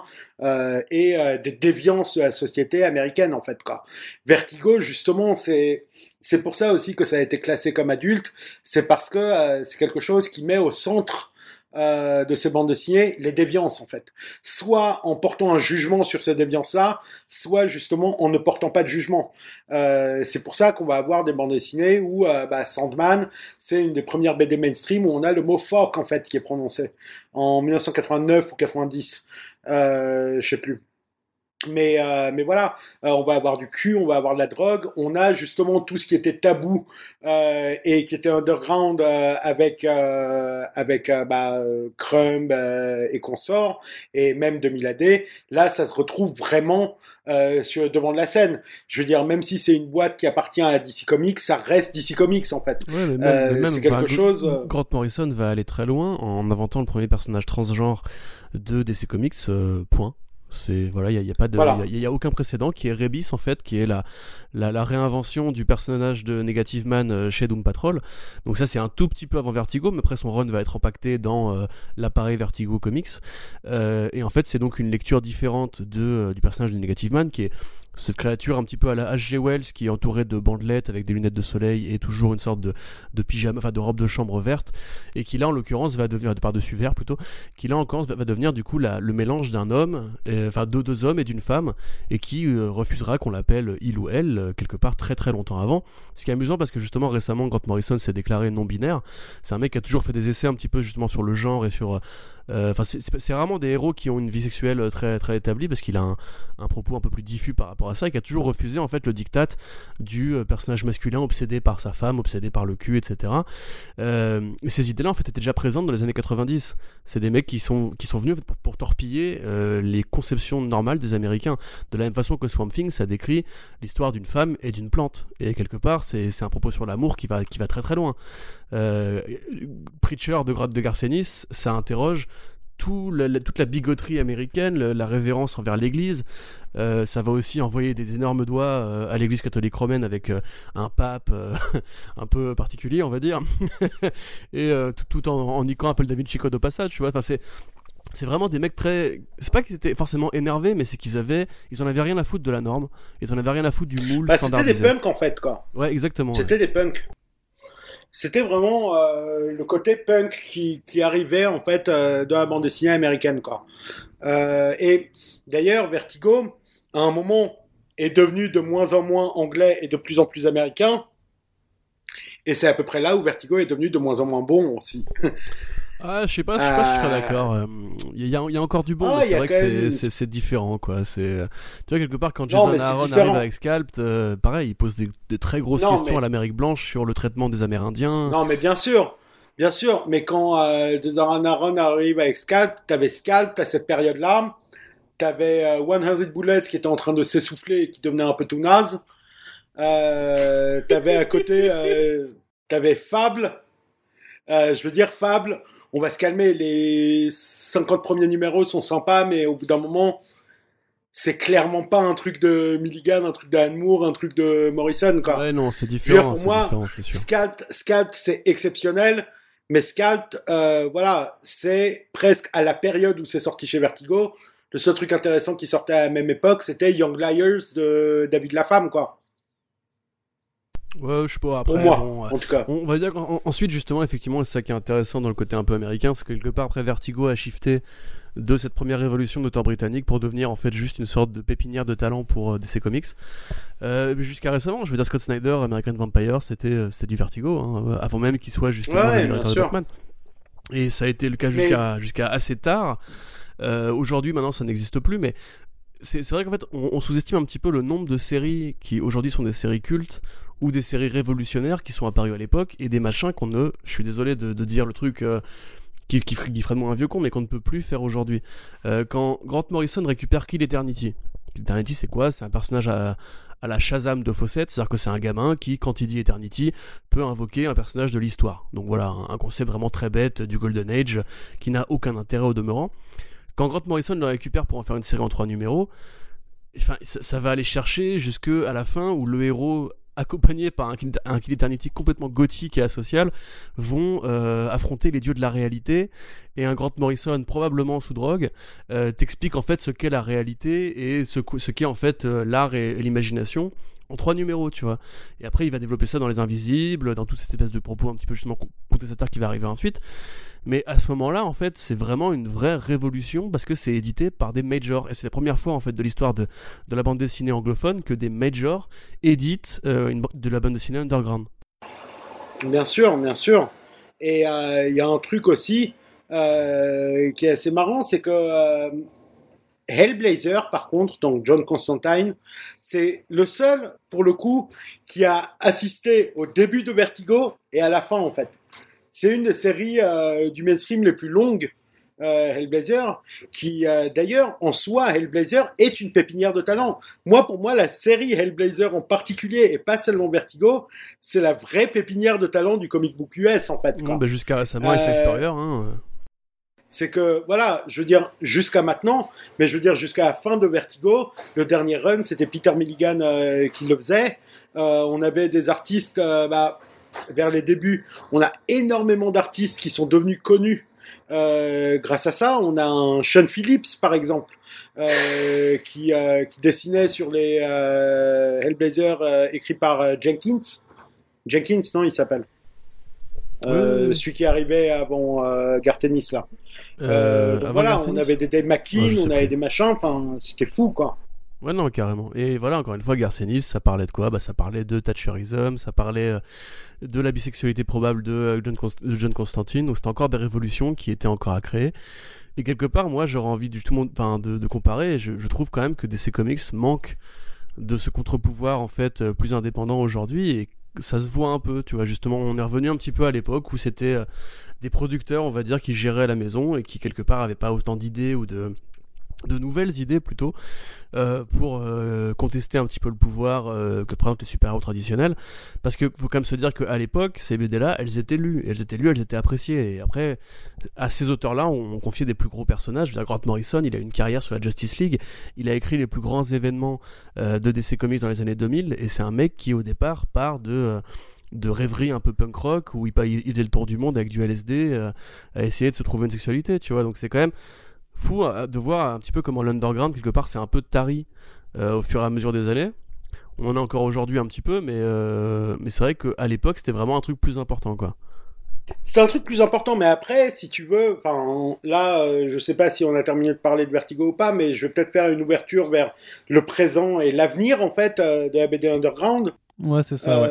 et des déviances de la société américaine en fait quoi. Vertigo justement c'est pour ça aussi que ça a été classé comme adulte, c'est parce que c'est quelque chose qui met au centre de ces bandes dessinées, les déviances en fait. Soit en portant un jugement sur ces déviances-là, soit justement en ne portant pas de jugement. C'est pour ça qu'on va avoir des bandes dessinées où Sandman, c'est une des premières BD mainstream où on a le mot fork en fait qui est prononcé en 1989 ou 90, je sais plus. Mais voilà, on va avoir du cul, on va avoir de la drogue, on a justement tout ce qui était tabou et qui était underground avec Crumb et consorts, et même 2000 AD, là ça se retrouve vraiment devant de la scène. Je veux dire, même si c'est une boîte qui appartient à DC Comics, ça reste DC Comics en fait. Ouais, mais même, c'est quelque chose... Grant Morrison va aller très loin en inventant le premier personnage transgenre de DC Comics, point. C'est voilà, il y a pas de il y a aucun précédent qui est Rebis en fait, qui est la réinvention du personnage de Negative Man chez Doom Patrol. Donc ça c'est un tout petit peu avant Vertigo, mais après son run va être empaqueté dans l'appareil Vertigo Comics. Et en fait, c'est donc une lecture différente du personnage de Negative Man qui est cette créature un petit peu à la H.G. Wells qui est entourée de bandelettes avec des lunettes de soleil et toujours une sorte de pyjama, enfin de robe de chambre verte, et qui là en l'occurrence va devenir, de par-dessus vert plutôt, qui là encore va devenir du coup le mélange d'un homme, enfin de deux hommes et d'une femme, et qui refusera qu'on l'appelle il ou elle quelque part très très longtemps avant. Ce qui est amusant parce que justement récemment Grant Morrison s'est déclaré non-binaire, c'est un mec qui a toujours fait des essais un petit peu justement sur le genre et sur... Enfin, c'est rarement des héros qui ont une vie sexuelle très, très établie parce qu'il a un propos un peu plus diffus par rapport à ça et qui a toujours refusé en fait le diktat du personnage masculin obsédé par sa femme, obsédé par le cul, etc. Ces idées-là en fait étaient déjà présentes dans les années 90. C'est des mecs qui sont venus en fait, pour torpiller les conceptions normales des Américains. De la même façon que Swamp Thing, ça décrit l'histoire d'une femme et d'une plante. Et quelque part, c'est un propos sur l'amour qui va très très loin. Preacher de Garcenis, ça interroge toute la bigoterie américaine, la révérence envers l'Église. Ça va aussi envoyer des énormes doigts à l'Église catholique romaine avec un pape un peu particulier, on va dire, et tout en niquant un peu le Da Vinci Code au passage, tu vois. Enfin, c'est vraiment des mecs très... C'est pas qu'ils étaient forcément énervés, mais c'est qu'ils en avaient rien à foutre de la norme, ils en avaient rien à foutre du moule standardisé. C'était des punks en fait, quoi. Ouais, exactement. C'était des punks. C'était vraiment le côté punk qui arrivait en fait de la bande dessinée américaine, quoi. Et d'ailleurs, Vertigo, à un moment, est devenu de moins en moins anglais et de plus en plus américain. Et c'est à peu près là où Vertigo est devenu de moins en moins bon aussi. Ah, je sais pas si je serais d'accord. Il y a encore du bon, mais c'est vrai que c'est différent, quoi. C'est, tu vois, quelque part, quand Jason Aaron arrive avec Sculpt, pareil, il pose des très grosses questions à l'Amérique blanche sur le traitement des Amérindiens. Non, mais bien sûr. Mais quand Jason Aaron arrive avec Sculpt, t'avais Sculpt à cette période-là, t'avais 100 Bullets qui était en train de s'essouffler et qui devenait un peu tout naze. T'avais à côté, t'avais Fable. Je veux dire Fable. On va se calmer, les 50 premiers numéros sont sympas, mais au bout d'un moment, c'est clairement pas un truc de Milligan, un truc d'Alan Moore, un truc de Morrison, quoi. Ouais, non, c'est différent. Pour moi, c'est sûr. Sculpt, c'est exceptionnel, mais Sculpt, voilà, c'est presque à la période où c'est sorti chez Vertigo. Le seul truc intéressant qui sortait à la même époque, c'était Young Liars de David Laffam, quoi. Ouais, je sais pas, après, pour moi, en tout cas. On va dire qu'ensuite, justement, effectivement, c'est ça qui est intéressant dans le côté un peu américain, c'est que quelque part, après, Vertigo a shifté de cette première révolution d'auteur britannique pour devenir en fait juste une sorte de pépinière de talent pour DC Comics. Jusqu'à récemment, je veux dire, Scott Snyder, American Vampire, c'était du Vertigo, hein, avant même qu'il soit justement le directeur de Batman. Et ça a été le cas jusqu'à assez tard. Aujourd'hui, maintenant, ça n'existe plus, mais... C'est vrai qu'en fait, on sous-estime un petit peu le nombre de séries qui aujourd'hui sont des séries cultes ou des séries révolutionnaires qui sont apparues à l'époque et des machins qu'on ne... Je suis désolé de dire le truc qui ferait de moi un vieux con, mais qu'on ne peut plus faire aujourd'hui. Quand Grant Morrison récupère Kill Eternity. Kill Eternity, c'est quoi ? C'est un personnage à la Shazam de Fawcett, c'est-à-dire que c'est un gamin qui, quand il dit Eternity, peut invoquer un personnage de l'histoire. Donc voilà, un concept vraiment très bête du Golden Age qui n'a aucun intérêt au demeurant. Quand Grant Morrison le récupère pour en faire une série en 3 numéros, enfin, ça va aller chercher jusqu'à la fin où le héros, accompagné par un Kill Eternity complètement gothique et asocial, vont affronter les dieux de la réalité, et un Grant Morrison, probablement sous drogue, t'explique en fait ce qu'est la réalité et ce qu'est en fait l'art et l'imagination, en 3 numéros, tu vois. Et après, il va développer ça dans Les Invisibles, dans toutes ces espèces de propos un petit peu justement contestataires qui va arriver ensuite. Mais à ce moment-là, en fait, c'est vraiment une vraie révolution parce que c'est édité par des majors. Et c'est la première fois, en fait, de l'histoire de la bande dessinée anglophone que des majors éditent de la bande dessinée underground. Bien sûr, bien sûr. Et y a un truc aussi qui est assez marrant, c'est que Hellblazer, par contre, donc John Constantine, c'est le seul, pour le coup, qui a assisté au début de Vertigo et à la fin, en fait. C'est une des séries du mainstream les plus longues, Hellblazer, qui, d'ailleurs, en soi, Hellblazer est une pépinière de talent. Moi, pour moi, la série Hellblazer en particulier, et pas seulement Vertigo, c'est la vraie pépinière de talent du comic book US, en fait. Quoi. Bah jusqu'à récemment, et Size Superior, hein. C'est que, voilà, je veux dire, jusqu'à maintenant, mais je veux dire, jusqu'à la fin de Vertigo, le dernier run, c'était Peter Milligan qui le faisait. On avait des artistes, vers les débuts, on a énormément d'artistes qui sont devenus connus grâce à ça. On a un Sean Phillips, par exemple, qui dessinait sur les Hellblazer écrits par Jenkins. Jenkins, non, il s'appelle. Oui. Celui qui arrivait avant Gartenis là. Donc voilà, Gartenis. On avait des maquines, on avait des machins, enfin c'était fou quoi. Ouais non carrément. Et voilà encore une fois Gartenis, ça parlait de quoi ? Bah ça parlait de Thatcherism, ça parlait de la bisexualité probable de John Constantine. Donc c'était encore des révolutions qui étaient encore à créer. Et quelque part moi j'aurais envie du tout monde, enfin de comparer. Je trouve quand même que DC Comics manque de ce contre-pouvoir en fait plus indépendant aujourd'hui et ça se voit un peu, tu vois, justement, on est revenu un petit peu à l'époque où c'était des producteurs, on va dire, qui géraient la maison et qui, quelque part, n'avaient pas autant d'idées ou de nouvelles idées, plutôt, pour contester un petit peu le pouvoir que présentent les super-héros traditionnels. Parce qu'il faut quand même se dire qu'à l'époque, ces BD-là, elles étaient lues, elles étaient appréciées. Et après, à ces auteurs-là, on confiait des plus gros personnages. Grant Morrison, il a une carrière sur la Justice League. Il a écrit les plus grands événements de DC Comics dans les années 2000. Et c'est un mec qui, au départ, part de rêverie un peu punk rock, où il faisait le tour du monde avec du LSD, à essayer de se trouver une sexualité, tu vois. Donc c'est quand même fou de voir un petit peu comment l'underground quelque part c'est un peu tari au fur et à mesure des années. On en a encore aujourd'hui un petit peu, mais c'est vrai qu'à l'époque c'était vraiment un truc plus important quoi. C'est un truc plus important, mais après, si tu veux, là, je sais pas si on a terminé de parler de Vertigo ou pas, mais je vais peut-être faire une ouverture vers le présent et l'avenir en fait de la BD underground. Ouais, c'est ça. Ouais.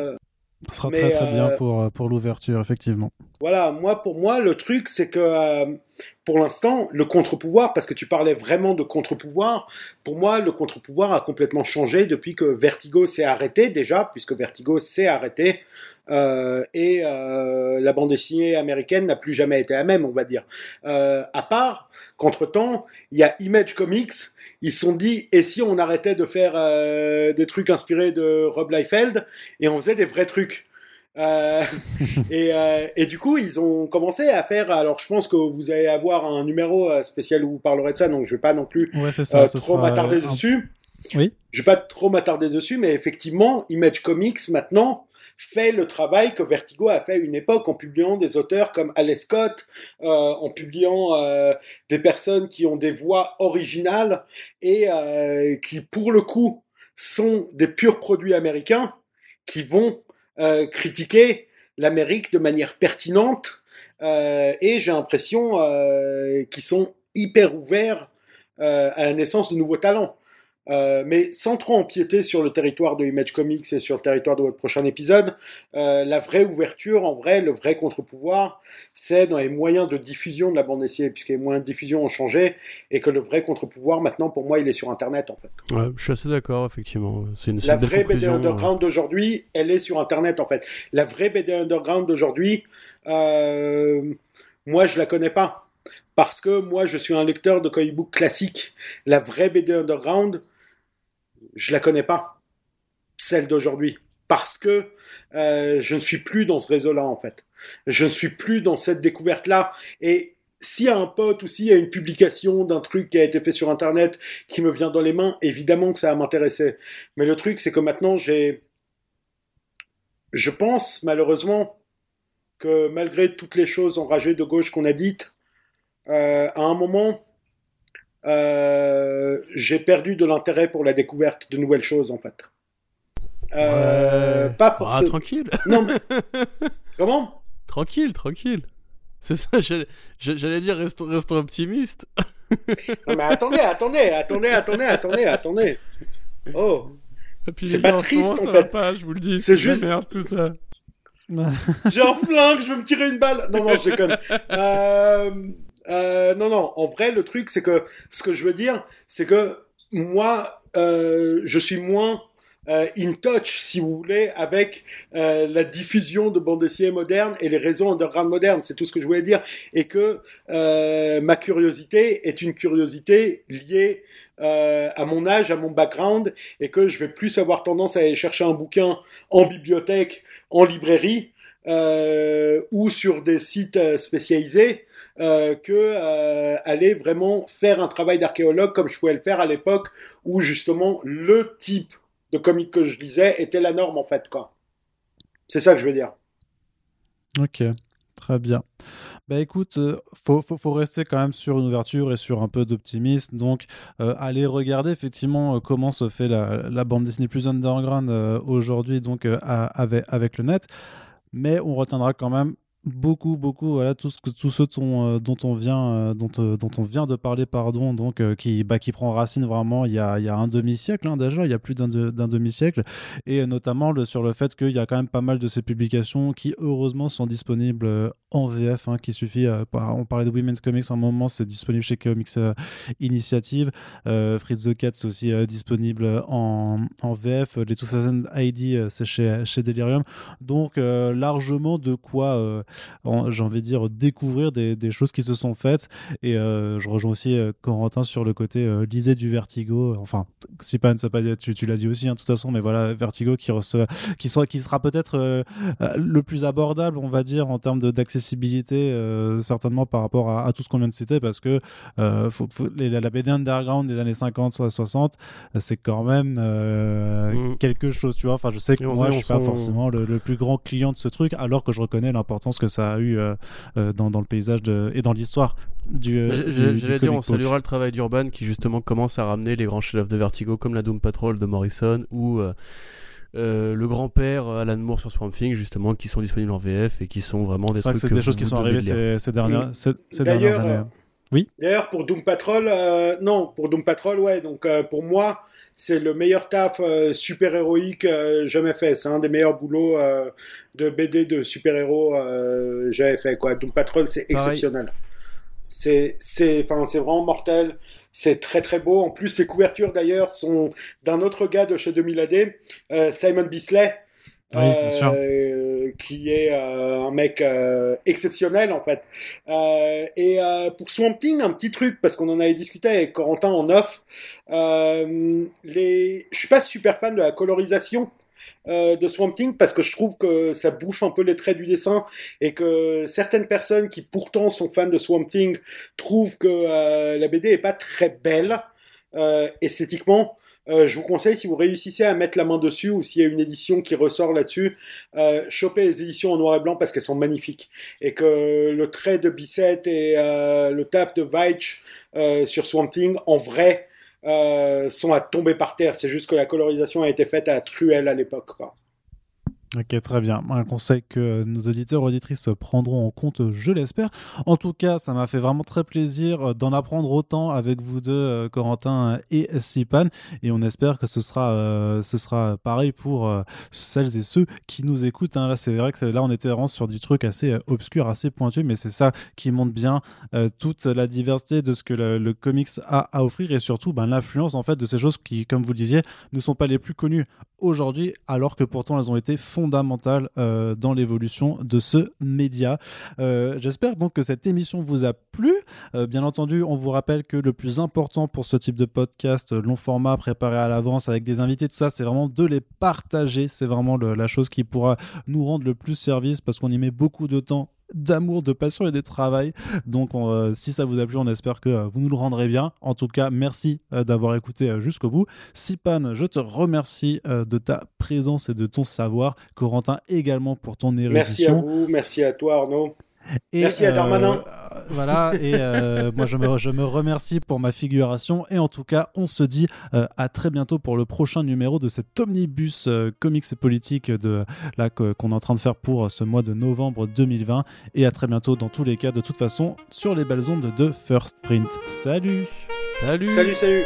Ce sera très très bien pour l'ouverture, effectivement. Voilà, pour moi, le truc, c'est que pour l'instant, le contre-pouvoir, parce que tu parlais vraiment de contre-pouvoir, pour moi, le contre-pouvoir a complètement changé depuis que Vertigo s'est arrêté, déjà, puisque Vertigo s'est arrêté, et la bande dessinée américaine n'a plus jamais été la même, on va dire. À part qu'entre-temps, il y a Image Comics, ils se sont dit, et si on arrêtait de faire des trucs inspirés de Rob Liefeld, et on faisait des vrais trucs. Et du coup ils ont commencé à faire, alors je pense que vous allez avoir un numéro spécial où vous parlerez de ça, donc je vais pas non plus trop m'attarder dessus. Oui. Je vais pas trop m'attarder dessus, mais effectivement Image Comics maintenant fait le travail que Vertigo a fait à une époque en publiant des auteurs comme Alex Scott, en publiant des personnes qui ont des voix originales et qui pour le coup sont des purs produits américains qui vont critiquer l'Amérique de manière pertinente et j'ai l'impression qu'ils sont hyper ouverts à la naissance de nouveaux talents mais sans trop empiéter sur le territoire de Image Comics et sur le territoire de votre prochain épisode. La vraie ouverture, en vrai, le vrai contre-pouvoir, c'est dans les moyens de diffusion de la bande dessinée, puisque les moyens de diffusion ont changé et que le vrai contre-pouvoir maintenant, pour moi, il est sur internet en fait. Ouais, je suis assez d'accord, effectivement. La vraie BD underground d'aujourd'hui, elle est sur internet en fait. La vraie BD underground d'aujourd'hui, moi je la connais pas, parce que moi je suis un lecteur de comic book classique. La vraie BD underground, je la connais pas, celle d'aujourd'hui, parce que je ne suis plus dans ce réseau-là, en fait. Je ne suis plus dans cette découverte-là. Et s'il y a un pote ou s'il y a une publication d'un truc qui a été fait sur Internet qui me vient dans les mains, évidemment que ça va m'intéresser. Mais le truc, c'est que maintenant, je pense, malheureusement, que malgré toutes les choses enragées de gauche qu'on a dites, à un moment, j'ai perdu de l'intérêt pour la découverte de nouvelles choses en fait. Pas pour ah, ce... tranquille. Non, mais... Comment? Tranquille. C'est ça, j'allais dire, restons optimistes. Non, mais attendez. Oh. Puis, c'est pas triste, en fait. Pas, je vous le dis. C'est juste. Merde, tout ça. J'ai un flingue, je vais me tirer une balle. Non, je déconne. Non, en vrai, le truc, c'est que, ce que je veux dire, c'est que, moi, je suis moins in touch, si vous voulez, avec la diffusion de bandes dessinées modernes et les réseaux underground modernes, c'est tout ce que je voulais dire, et que ma curiosité est une curiosité liée à mon âge, à mon background, et que je vais plus avoir tendance à aller chercher un bouquin en bibliothèque, en librairie, ou sur des sites spécialisés, que aller vraiment faire un travail d'archéologue comme je pouvais le faire à l'époque où justement le type de comics que je lisais était la norme, en fait, quoi. C'est ça que je veux dire. Ok, très bien. Bah écoute, faut rester quand même sur une ouverture et sur un peu d'optimisme, donc allez regarder effectivement comment se fait la bande dessinée plus underground aujourd'hui, donc avec le net, mais on retiendra quand même beaucoup, voilà, tous ceux dont on vient de parler, pardon, donc qui prend racine vraiment il y a un demi-siècle, hein, déjà, il y a plus d'un demi-siècle, et notamment sur le fait qu'il y a quand même pas mal de ces publications qui heureusement sont disponibles en VF, hein, qui suffit, on parlait de Wimmen's Comix à un moment, c'est disponible chez Comics Initiative, Fritz the Cat c'est aussi disponible en VF, les 2000 AD c'est chez Delirium, donc largement de quoi j'ai envie de dire découvrir des choses qui se sont faites, et je rejoins aussi Corentin sur le côté lisez du Vertigo, enfin Sipan, tu l'as dit aussi, hein, de toute façon, mais voilà, Vertigo qui sera peut-être le plus abordable, on va dire, en termes d'accessibilité, certainement par rapport à tout ce qu'on vient de citer, parce que la BD underground des années 50-60, c'est quand même quelque chose, tu vois, enfin je sais que moi je suis pas forcément le plus grand client de ce truc, alors que je reconnais l'importance que ça a eu dans le paysage et dans l'histoire du. J'allais dire, on saluera le travail d'Urban qui justement commence à ramener les grands chefs-d'œuvre de Vertigo comme la Doom Patrol de Morrison ou le grand-père Alan Moore sur Swamp Thing, justement, qui sont disponibles en VF et qui sont vraiment des trucs. C'est des choses qui sont arrivées ces dernières années. Oui. D'ailleurs, pour Doom Patrol, ouais. Donc pour moi, c'est le meilleur taf super-héroïque jamais fait. C'est un des meilleurs boulots de BD de super-héros jamais fait, quoi. Doom Patrol, c'est exceptionnel. Pareil. C'est vraiment mortel. C'est très très beau. En plus, les couvertures d'ailleurs sont d'un autre gars de chez 2000 AD, Simon Bisley, qui est un mec exceptionnel en fait. Et pour Swamp Thing, un petit truc parce qu'on en avait discuté avec Corentin en off. Je suis pas super fan de la colorisation de Swamp Thing parce que je trouve que ça bouffe un peu les traits du dessin et que certaines personnes qui pourtant sont fans de Swamp Thing trouvent que la BD est pas très belle esthétiquement. Je vous conseille, si vous réussissez à mettre la main dessus ou s'il y a une édition qui ressort là-dessus, chopez les éditions en noir et blanc parce qu'elles sont magnifiques. Et que le trait de Bissett et le tap de Veitch sur Swamp Thing, en vrai, sont à tomber par terre. C'est juste que la colorisation a été faite à truelle à l'époque, quoi. Ok, très bien. Un conseil que nos auditeurs et auditrices prendront en compte, je l'espère. En tout cas, ça m'a fait vraiment très plaisir d'en apprendre autant avec vous deux, Corentin et Sipan. Et on espère que ce sera pareil pour celles et ceux qui nous écoutent, hein. Là, c'est vrai que on était vraiment sur du truc assez obscur, assez pointu, mais c'est ça qui montre bien toute la diversité de ce que le comics a à offrir et surtout l'influence en fait, de ces choses qui, comme vous le disiez, ne sont pas les plus connues aujourd'hui, alors que pourtant elles ont été fondamentale dans l'évolution de ce média. J'espère donc que cette émission vous a plu. Bien entendu, on vous rappelle que le plus important pour ce type de podcast, long format, préparé à l'avance avec des invités, tout ça, c'est vraiment de les partager. C'est vraiment la chose qui pourra nous rendre le plus service parce qu'on y met beaucoup de temps, d'amour, de passion et de travail. Donc si ça vous a plu, on espère que vous nous le rendrez bien. En tout cas, merci d'avoir écouté jusqu'au bout. Sipan, je te remercie de ta présence et de ton savoir. Corentin également pour ton érudition. Merci à vous, merci à toi Arnaud. Et merci à Darmanin. Voilà, et moi je me remercie pour ma figuration. Et en tout cas, on se dit à très bientôt pour le prochain numéro de cet omnibus comics et politique de, là, qu'on est en train de faire pour ce mois de novembre 2020. Et à très bientôt dans tous les cas, de toute façon, sur les belles ondes de First Print. Salut. Salut.